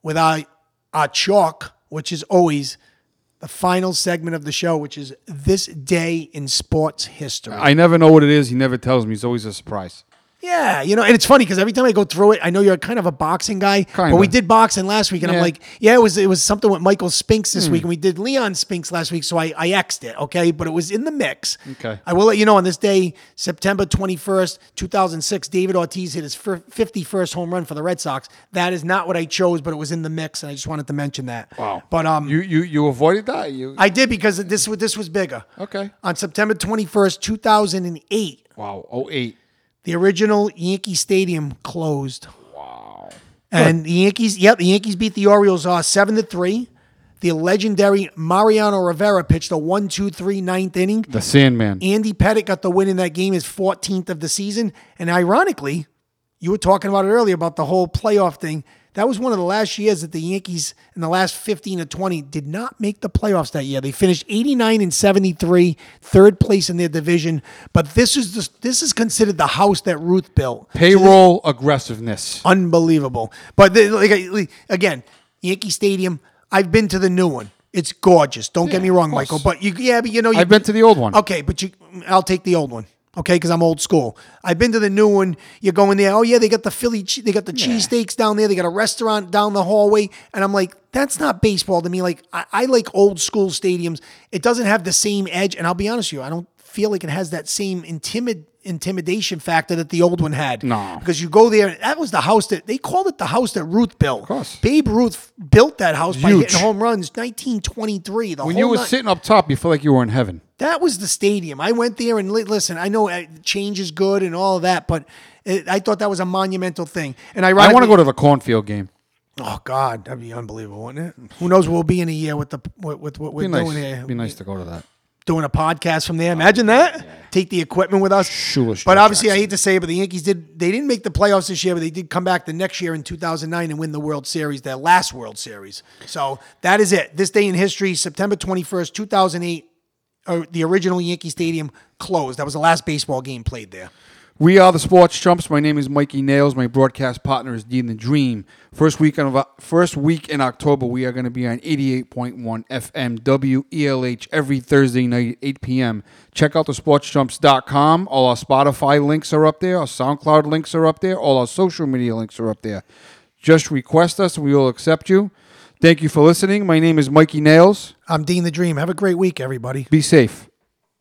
with our, our chalk, which is always the final segment of the show, which is This Day in Sports History. I never know what it is. He never tells me. It's always a surprise. Yeah, you know, and it's funny because every time I go through it, I know you're kind of a boxing guy, kinda. But we did boxing last week, and yeah. I'm like, yeah, it was it was something with Michael Spinks this mm. week, and we did Leon Spinks last week, so I, I X'd it, okay? But it was in the mix. Okay. I will let you know, on this day, September twenty-first, two thousand six, David Ortiz hit his fifty-first home run for the Red Sox. That is not what I chose, but it was in the mix, and I just wanted to mention that. Wow. But um, you you you avoided that? You I did because this this was bigger. Okay. On September twenty-first, two thousand eight. Wow, oh eight. The original Yankee Stadium closed. Wow. And the Yankees, yep, the Yankees beat the Orioles uh, seven to three. The legendary Mariano Rivera pitched a one two three ninth inning. The Sandman. Andy Pettitte got the win in that game, his fourteenth of the season. And ironically, you were talking about it earlier about the whole playoff thing. That was one of the last years that the Yankees in the last fifteen or twenty did not make the playoffs that year. They finished eighty-nine and seventy-three, third place in their division. But this is the, this is considered the house that Ruth built. Payroll so aggressiveness. Unbelievable. But they, like, like, again, Yankee Stadium, I've been to the new one. It's gorgeous. Don't yeah, get me wrong, Michael. But you, yeah, but you know, you, I've been to the old one. Okay, but you, I'll take the old one. Okay, because I'm old school. I've been to the new one. You go in there. Oh yeah, they got the Philly. They got the yeah. cheesesteaks down there. They got a restaurant down the hallway. And I'm like, that's not baseball to me. Like I, I like old school stadiums. It doesn't have the same edge. And I'll be honest with you, I don't feel like it has that same intimid intimidation factor that the old one had. No, because you go there. That was the house that they called it. The house that Ruth built. Of course, Babe Ruth built that house Huge. by hitting home runs. nineteen twenty-three. The when you were night- sitting up top, you feel like you were in heaven. That was the stadium. I went there and listen, I know change is good and all of that, but it, I thought that was a monumental thing. And I, I want to go to the Cornfield game. Oh, God, that'd be unbelievable, wouldn't it? Who knows where we'll be in a year with the with, with what we're nice. doing here. It'd be nice to go to that. Doing a podcast from there. Imagine that. Yeah. Take the equipment with us. Sure, sure, but obviously, Jackson. I hate to say it, but the Yankees did. They didn't make the playoffs this year, but they did come back the next year in two thousand nine and win the World Series, their last World Series. So that is it. This day in history, September twenty-first, two thousand eight. Or the original Yankee Stadium closed. That was the last baseball game played there. We are the Sports Chumps. My name is Mikey Nails. My broadcast partner is Dean the Dream. First week of, first week in October, we are going to be on eighty-eight point one F M W E L H every Thursday night at eight p.m. Check out the sports chumps dot com. All our Spotify links are up there. Our SoundCloud links are up there. All our social media links are up there. Just request us and we will accept you. Thank you for listening. My name is Mikey Nails. I'm Dean the Dream. Have a great week, everybody. Be safe.